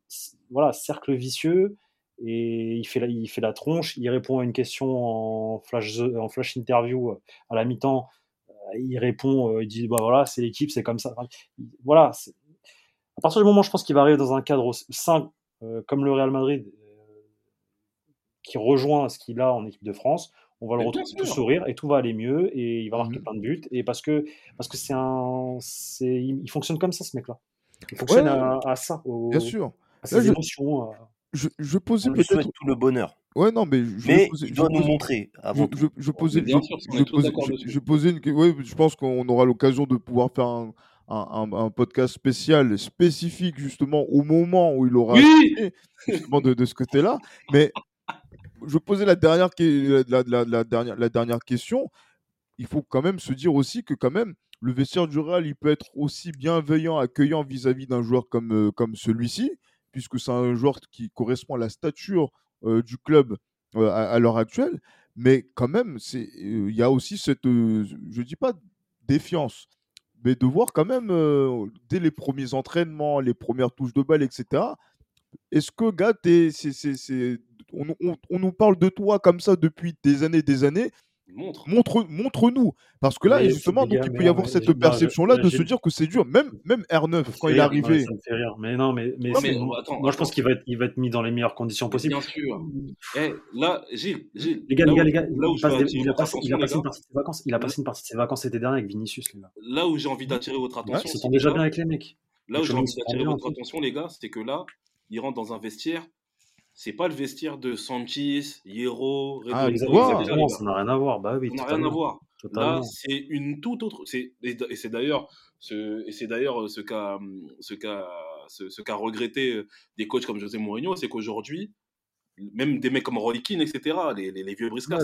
voilà, cercle vicieux. Et il fait la tronche. Il répond à une question en flash interview à la mi-temps. Il répond, il dit voilà, c'est l'équipe, c'est comme ça. Voilà. À partir du moment où je pense qu'il va arriver dans un cadre sain, comme le Real Madrid, qui rejoint ce qu'il a en équipe de France, on va le retrouver tout sourire et tout va aller mieux et il va marquer plein de buts. Et parce que il fonctionne comme ça, ce mec-là. Il fonctionne à ça, bien sûr. À ses émotions. Je posais peut-être tout le bonheur. Ouais, non, mais je dois nous montrer. Je pense qu'on aura l'occasion de pouvoir faire un podcast spécifique justement au moment où il aura justement de ce côté-là. Mais je posais la dernière question. Il faut quand même se dire aussi que quand même le vestiaire du Real, il peut être aussi bienveillant, accueillant vis-à-vis d'un joueur comme celui-ci, puisque c'est un joueur qui correspond à la stature du club à l'heure actuelle, Mais quand même, il y a aussi cette, je ne dis pas défiance, mais de voir quand même, dès les premiers entraînements, les premières touches de balle, etc., est-ce que, gars, on nous parle de toi comme ça depuis des années, montre-nous. Parce que là, mais justement, donc, il peut y avoir cette perception-là de se dire que c'est dur. Même R9, quand il est arrivé. Ça me fait rire. Mais moi, je pense qu'il va être mis dans les meilleures conditions possibles. Bien sûr. Là, Gilles. Les gars, il a passé une partie de ses vacances. Il a passé une partie de ses vacances l'été dernier avec Vinicius, les gars. Là où j'ai envie d'attirer votre attention. Ils se sont déjà bien avec les mecs. Là où j'ai envie d'attirer votre attention, les gars, c'est que là, il rentre dans un vestiaire. C'est pas le vestiaire de Sanchez, Hierro, Redondo. Ah, exactement, ça n'a rien à voir. Bah oui, ça n'a rien à voir. Totalement. Là, c'est une toute autre. C'est d'ailleurs ce qu'a regretté des coachs comme José Mourinho, c'est qu'aujourd'hui, même des mecs comme Roy Keane, etc., les vieux briscards,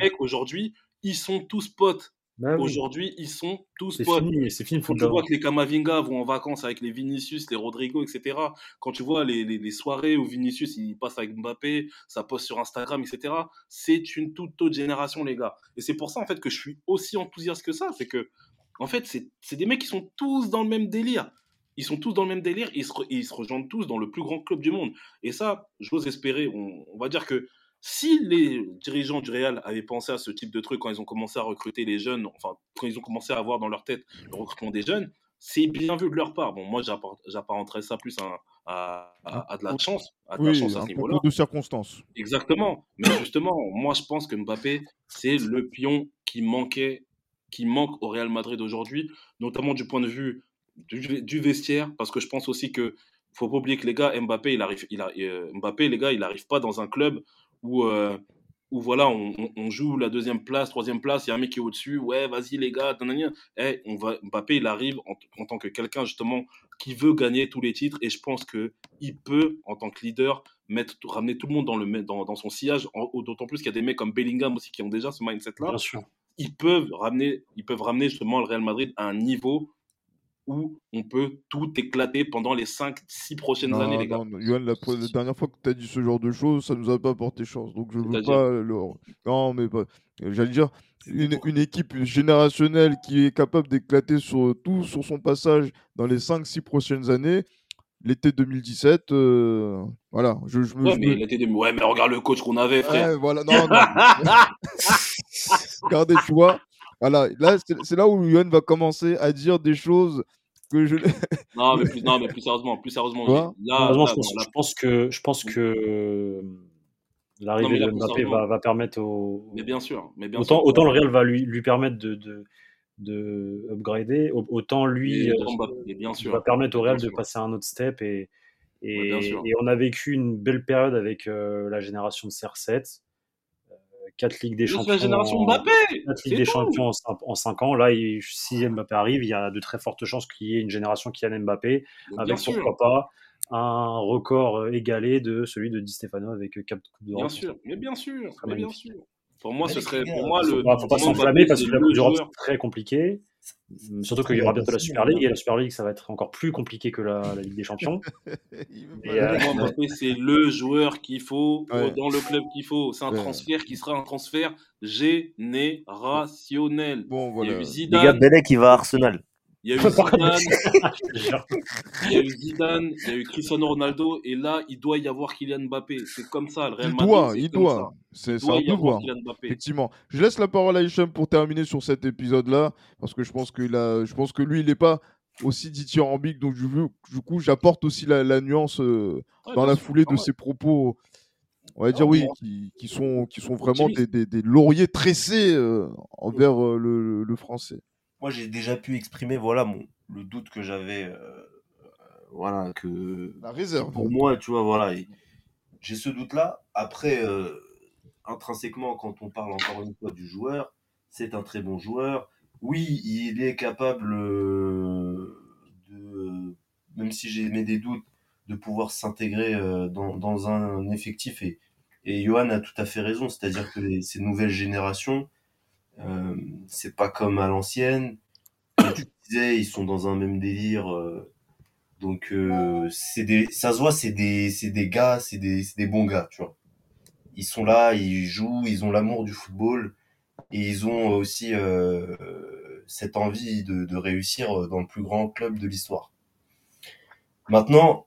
mecs aujourd'hui, ils sont tous potes. Ben oui. Aujourd'hui, ils sont tous potes. C'est fini, quand tu vois que les Kamavinga vont en vacances avec les Vinicius, les Rodrigo, etc. Quand tu vois les soirées où Vinicius il passe avec Mbappé, ça poste sur Instagram, etc. C'est une toute autre génération, les gars. Et c'est pour ça en fait que je suis aussi enthousiaste que ça. C'est que en fait, c'est des mecs qui sont tous dans le même délire. Ils sont tous dans le même délire. Ils se rejoignent tous dans le plus grand club du monde. Et ça, j'ose espérer. On va dire que. Si les dirigeants du Real avaient pensé à ce type de truc quand ils ont commencé à recruter les jeunes, enfin, quand ils ont commencé à avoir dans leur tête le recrutement des jeunes, c'est bien vu de leur part. Bon, moi, j'apparenterais ça plus à de la chance, à ce niveau-là. De circonstances. Exactement. Mais justement, moi, je pense que Mbappé, c'est le pion qui manque au Real Madrid aujourd'hui, notamment du point de vue du vestiaire, parce que je pense aussi que faut pas oublier que les gars, Mbappé, il arrive pas dans un club où voilà, on joue la deuxième place, troisième place, il y a un mec qui est au-dessus, ouais, vas-y les gars, Mbappé, il arrive en tant que quelqu'un justement qui veut gagner tous les titres, et je pense qu'il peut, en tant que leader, ramener tout le monde dans son sillage, d'autant plus qu'il y a des mecs comme Bellingham aussi qui ont déjà ce mindset-là. Bien sûr. Ils peuvent ramener justement le Real Madrid à un niveau où on peut tout éclater pendant les 5-6 prochaines années, les gars. Non, Johan, la dernière fois que tu as dit ce genre de choses, ça ne nous a pas apporté chance. Donc, je ne veux pas le... Non, mais pas... J'allais dire, une équipe générationnelle qui est capable d'éclater sur son passage dans les 5-6 prochaines années, l'été 2017, voilà. Ouais, mais regarde le coach qu'on avait, frère. Ouais, voilà, non. Regardez, tu vois. Voilà, là, c'est là où Johan va commencer à dire des choses que je... Non, mais plus sérieusement. Je pense que l'arrivée de Mbappé va permettre au... Mais bien sûr. Autant le Real va lui permettre de upgrader, autant lui va permettre au Real de passer à un autre step. Et on a vécu une belle période avec la génération de CR7. 4 Ligues des Champions, en 5 ans. Là, si Mbappé arrive, il y a de très fortes chances qu'il y ait une génération Kylian Mbappé, donc, avec pourquoi pas un record égalé de celui de Di Stefano avec 4 Coupes d'Europe. Bien sûr. Pour moi, ce serait le. Faut pas s'enflammer parce que la Coupe d'Europe c'est très compliqué. Surtout qu'il y aura bientôt la Super League, et la Super League, ça va être encore plus compliqué que la Ligue des Champions. Mbappé, c'est le joueur qu'il faut, dans le club qu'il faut. C'est un transfert qui sera un transfert générationnel. Bon, voilà. Il y a eu Zidane. Les gars, Belek, il va à Arsenal. Il y a eu Zidane, il y a eu Cristiano Ronaldo, et là, il doit y avoir Kylian Mbappé. C'est comme ça, le Real Madrid. Il doit. C'est un devoir. Effectivement. Je laisse la parole à Hichem pour terminer sur cet épisode-là, parce que je pense que lui, il n'est pas aussi dithyrambique. Donc, du coup, j'apporte aussi la nuance dans la foulée de ses propos. On va dire qui sont vraiment des lauriers tressés envers le français. Moi, j'ai déjà pu exprimer, voilà, le doute que j'avais, voilà, que la réserve. Pour moi, tu vois, voilà, j'ai ce doute-là. Après, intrinsèquement, quand on parle encore une fois du joueur, c'est un très bon joueur. Oui, il est capable de, même si j'ai des doutes, de pouvoir s'intégrer dans un effectif. Et Johan a tout à fait raison, c'est-à-dire que ces nouvelles générations. C'est pas comme à l'ancienne. Comme tu disais, ils sont dans un même délire. Donc ça se voit, c'est des gars, c'est des bons gars, tu vois. ils sont là, ils jouent, ils ont l'amour du football et ils ont aussi cette envie de réussir dans le plus grand club de l'histoire. Maintenant,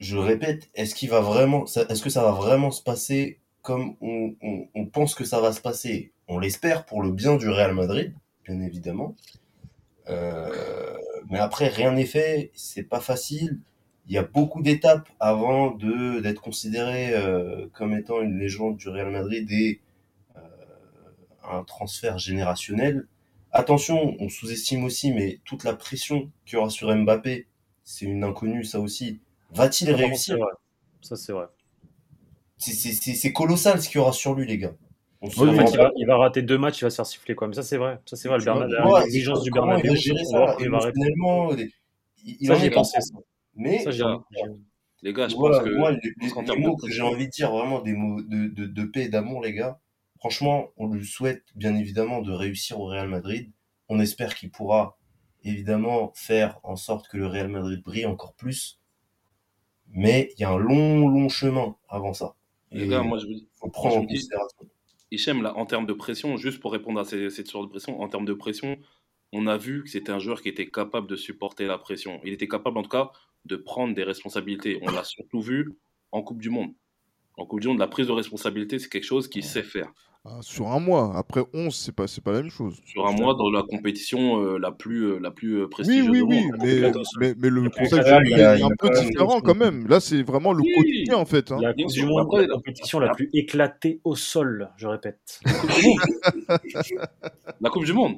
je répète, est-ce que ça va vraiment se passer comme on pense que ça va se passer? On l'espère pour le bien du Real Madrid, bien évidemment. Mais après, rien n'est fait, c'est pas facile. Il y a beaucoup d'étapes avant d'être considéré comme étant une légende du Real Madrid et un transfert générationnel. Attention, on sous-estime aussi, mais toute la pression qu'il y aura sur Mbappé, c'est une inconnue, ça aussi. Va-t-il réussir ? Ça, c'est vrai. C'est colossal ce qu'il y aura sur lui, les gars. Oui, en fait, il va rater 2 matchs, il va se faire siffler, quoi. Mais ça, c'est vrai. Ça, c'est vrai. L'exigence du Bernabéu, il va j'y ai pensé. Mais ça, les gars, je pense que moi, les mots que j'ai envie de dire, vraiment des mots de paix et d'amour, les gars. Franchement, on lui souhaite bien évidemment de réussir au Real Madrid. On espère qu'il pourra évidemment faire en sorte que le Real Madrid brille encore plus. Mais il y a un long, long chemin avant ça. Et les gars, moi, je vous dis, faut prendre en considération. Hichem, là, en termes de pression, juste pour répondre à cette sorte de pression, en termes de pression, on a vu que c'était un joueur qui était capable de supporter la pression. Il était capable, en tout cas, de prendre des responsabilités. On l'a surtout vu en Coupe du Monde. En Coupe du Monde, la prise de responsabilité, c'est quelque chose qu'il sait faire. Sur un mois. Après 11, c'est pas la même chose. Sur un mois, dans la compétition la plus prestigieuse. Oui, mais le concept est un peu différent quand même. Là, c'est vraiment le quotidien, en fait. Hein. La Coupe du Monde, la compétition la plus éclatée au sol, je répète. La Coupe du Monde.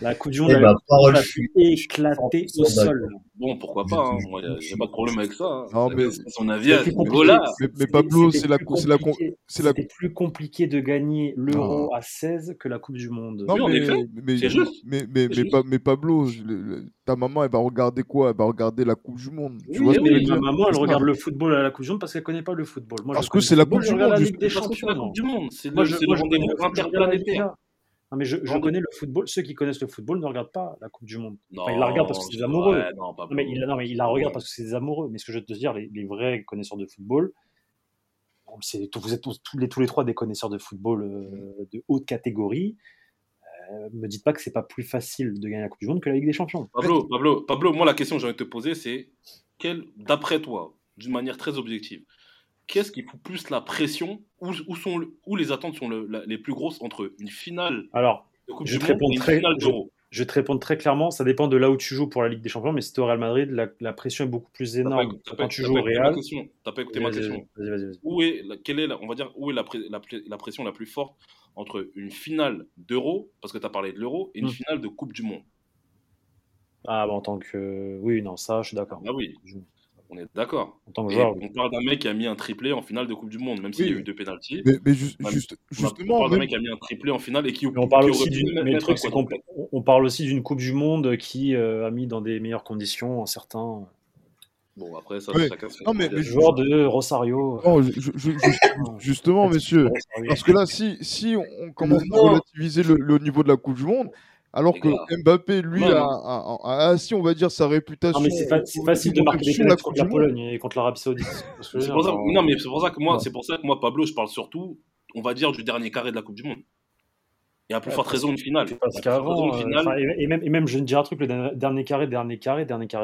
La Coupe du Monde la plus éclatée au sol. Bon, pourquoi pas. J'ai pas de problème avec ça. Son avis, mais Pablo, c'est plus compliqué de gagner l'Euro à 16 que la Coupe du Monde. Non, mais Pablo, ta maman, elle va regarder quoi? Elle va regarder la Coupe du Monde. Ma maman, elle regarde le football à la Coupe du Monde parce qu'elle connaît pas le football. Parce que c'est la Coupe du Monde. La Ligue des Champions. C'est le rendez-vous interplanétaire. Non, mais je connais le football. Ceux qui connaissent le football ne regardent pas la Coupe du Monde. Non, enfin, ils la regardent parce que c'est des amoureux. Ouais, mais ils la regardent parce que c'est des amoureux. Mais ce que je veux te dire, les vrais connaisseurs de football, vous êtes tous les trois des connaisseurs de football de haute catégorie. Me dites pas que c'est pas plus facile de gagner la Coupe du Monde que la Ligue des Champions. Pablo, moi la question que j'ai envie de te poser, c'est d'après toi, d'une manière très objective, qu'est-ce qui fout plus la pression, où les attentes sont les plus grosses entre eux? Une finale de Coupe du Monde et une finale d'Euro. Je vais te répondre très clairement, ça dépend de là où tu joues pour la Ligue des Champions, mais si tu es au Real Madrid, la pression est beaucoup plus énorme quand tu joues au Real. Tu n'as pas écouté ma question. Vas-y. Où est la pression la plus forte entre une finale d'Euro, parce que tu as parlé de l'Euro, et une finale de Coupe du Monde? En tant que... Oui, non, ça, je suis d'accord. Ah oui, on est d'accord. On parle d'un mec qui a mis un triplé en finale de Coupe du Monde, même s'il y a eu 2 pénaltys. Justement, on parle d'un mec qui a mis un triplé en finale et qui. On parle aussi d'une Coupe du Monde qui a mis dans des meilleures conditions un certain. Bon, après ça, chacun fait. Le joueur de Rosario. Justement, messieurs, parce que là, si on commence à relativiser le niveau de la Coupe du Monde. Alors que Mbappé, lui, a assis, on va dire, sa réputation. Non, mais c'est facile de marquer des pénaltys contre la Pologne et contre l'Arabie Saoudite. C'est pour ça que moi, Pablo, je parle surtout, on va dire, du dernier carré de la Coupe du Monde. Et à plus forte raison, une finale. Parce qu'avant, et même, je vais te dire un truc, le dernier carré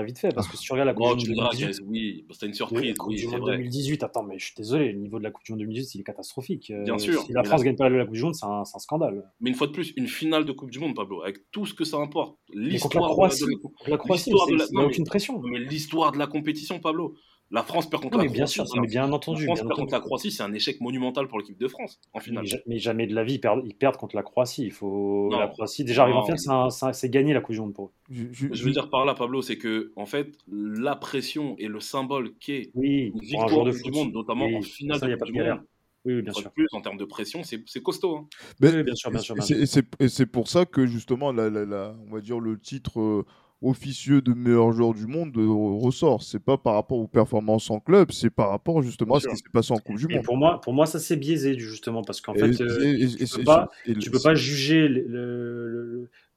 vite fait. Parce que si tu regardes la Coupe du Monde 2018... Oui, c'était une surprise. La Coupe du Monde 2018, attends, mais je suis désolé, le niveau de la Coupe du Monde 2018, il est catastrophique. Bien sûr. Si la France ne gagne pas la Coupe du Monde, c'est un scandale. Mais une fois de plus, une finale de Coupe du Monde, Pablo, avec tout ce que ça importe. L'histoire de la Croatie, il n'y a aucune pression. Mais l'histoire de la compétition, Pablo. La France perd contre la Croatie. Contre la Croatie, c'est un échec monumental pour l'équipe de France en finale. Mais jamais de la vie, ils perdent contre la Croatie. La Croatie, déjà arriver en finale, c'est gagner la Coupe du Monde pour eux. Je veux dire par là, Pablo, c'est que en fait, la pression et le symbole qu'est une victoire de Coupe du Monde, notamment en finale de Coupe du Monde. Oui, bien sûr. Plus, en termes de pression, c'est costaud. Hein. Bien sûr. Et c'est pour ça que justement, on va dire le titre. Officieux de meilleur joueur du monde ressort. C'est pas par rapport aux performances en club, c'est par rapport justement à ce qui s'est passé en Coupe du Monde. Pour moi, ça c'est biaisé justement parce qu'en fait, tu peux pas juger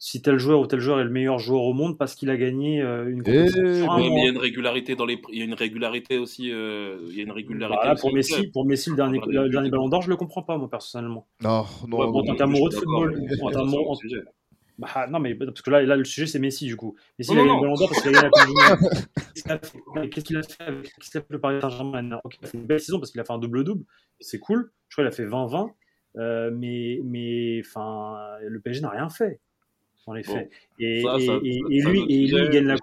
si tel joueur ou tel joueur est le meilleur joueur au monde parce qu'il a gagné une compétition. Oui, mais il y a une régularité dans les, il y a une régularité aussi. Il y a une régularité. Voilà, aussi pour Messi, le dernier Ballon d'Or, je le comprends pas moi personnellement. Non. En tant qu'amoureux de football, bah, non, mais parce que là, le sujet c'est Messi du coup. Messi il a gagné le Ballon d'Or parce qu'il a gagné la Coupe du Monde. Qu'est-ce qu'il a fait avec le Paris Saint-Germain? Okay, il a fait une belle saison parce qu'il a fait un double-double, c'est cool. Je crois qu'il a fait 20-20, mais enfin, le PSG n'a rien fait. En effet. Et lui, il gagne la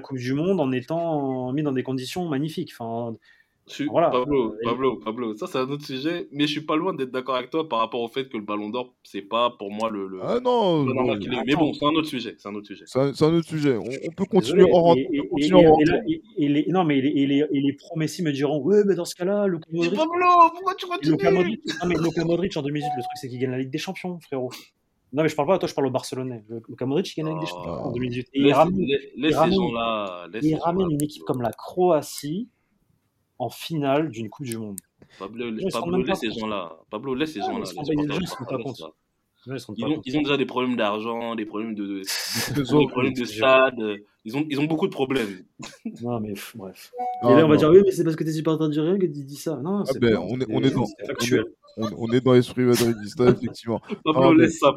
Coupe du Monde en étant mis dans des conditions magnifiques. Enfin, voilà. Pablo, ça c'est un autre sujet, mais je suis pas loin d'être d'accord avec toi par rapport au fait que le Ballon d'Or, c'est pas pour moi le. Mais bon, c'est un autre sujet. C'est un autre sujet. On peut continuer en Non, mais les pro-Messi me diront, ouais, mais dans ce cas-là, Luka Modric. Pablo, pourquoi tu continues? Luka Modric en 2008, le truc c'est qu'il gagne la Ligue des Champions, frérot. Non, mais je parle pas à toi, je parle au Barcelonais. Luka Modric gagne la Ligue des Champions en 2018. Et il ramène une équipe comme la Croatie en finale d'une Coupe du Monde. Pablo, laisse ces gens-là. Ils ont déjà des problèmes d'argent, des problèmes de stade. Ils ont beaucoup de problèmes. Non, mais bref. Et là, on va dire, oui, mais c'est parce que t'es supporter du Real que tu dis ça. Non, c'est factuel. On est dans l'esprit madridista, effectivement. Pablo, laisse ça.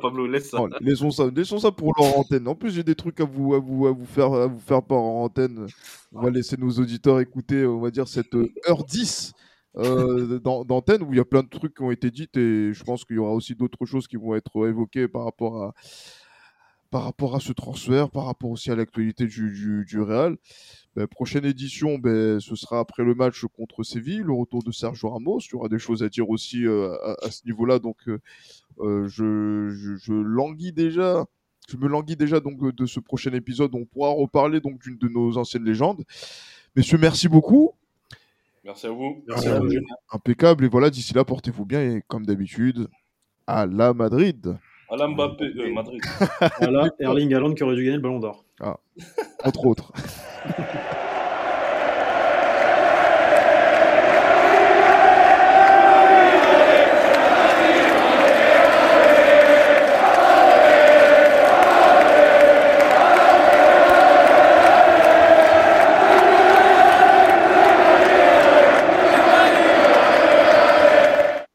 Non, laissons ça pour leur antenne. En plus, j'ai des trucs à vous faire par antenne. On va laisser nos auditeurs écouter, on va dire, cette heure 10 d'antenne où il y a plein de trucs qui ont été dites et je pense qu'il y aura aussi d'autres choses qui vont être évoquées par rapport à ce transfert, par rapport aussi à l'actualité du Real. Prochaine édition, ce sera après le match contre Séville, le retour de Sergio Ramos. Il y aura des choses à dire aussi à ce niveau-là. Donc, je me languis déjà donc, de ce prochain épisode. On pourra reparler donc, d'une de nos anciennes légendes. Messieurs, merci beaucoup. Merci à vous. Impeccable. Et voilà, d'ici là, portez-vous bien. Et comme d'habitude, à la Madrid. À la Mbappé de Madrid. Voilà, Erling Haaland qui aurait dû gagner le Ballon d'Or. Entre autres.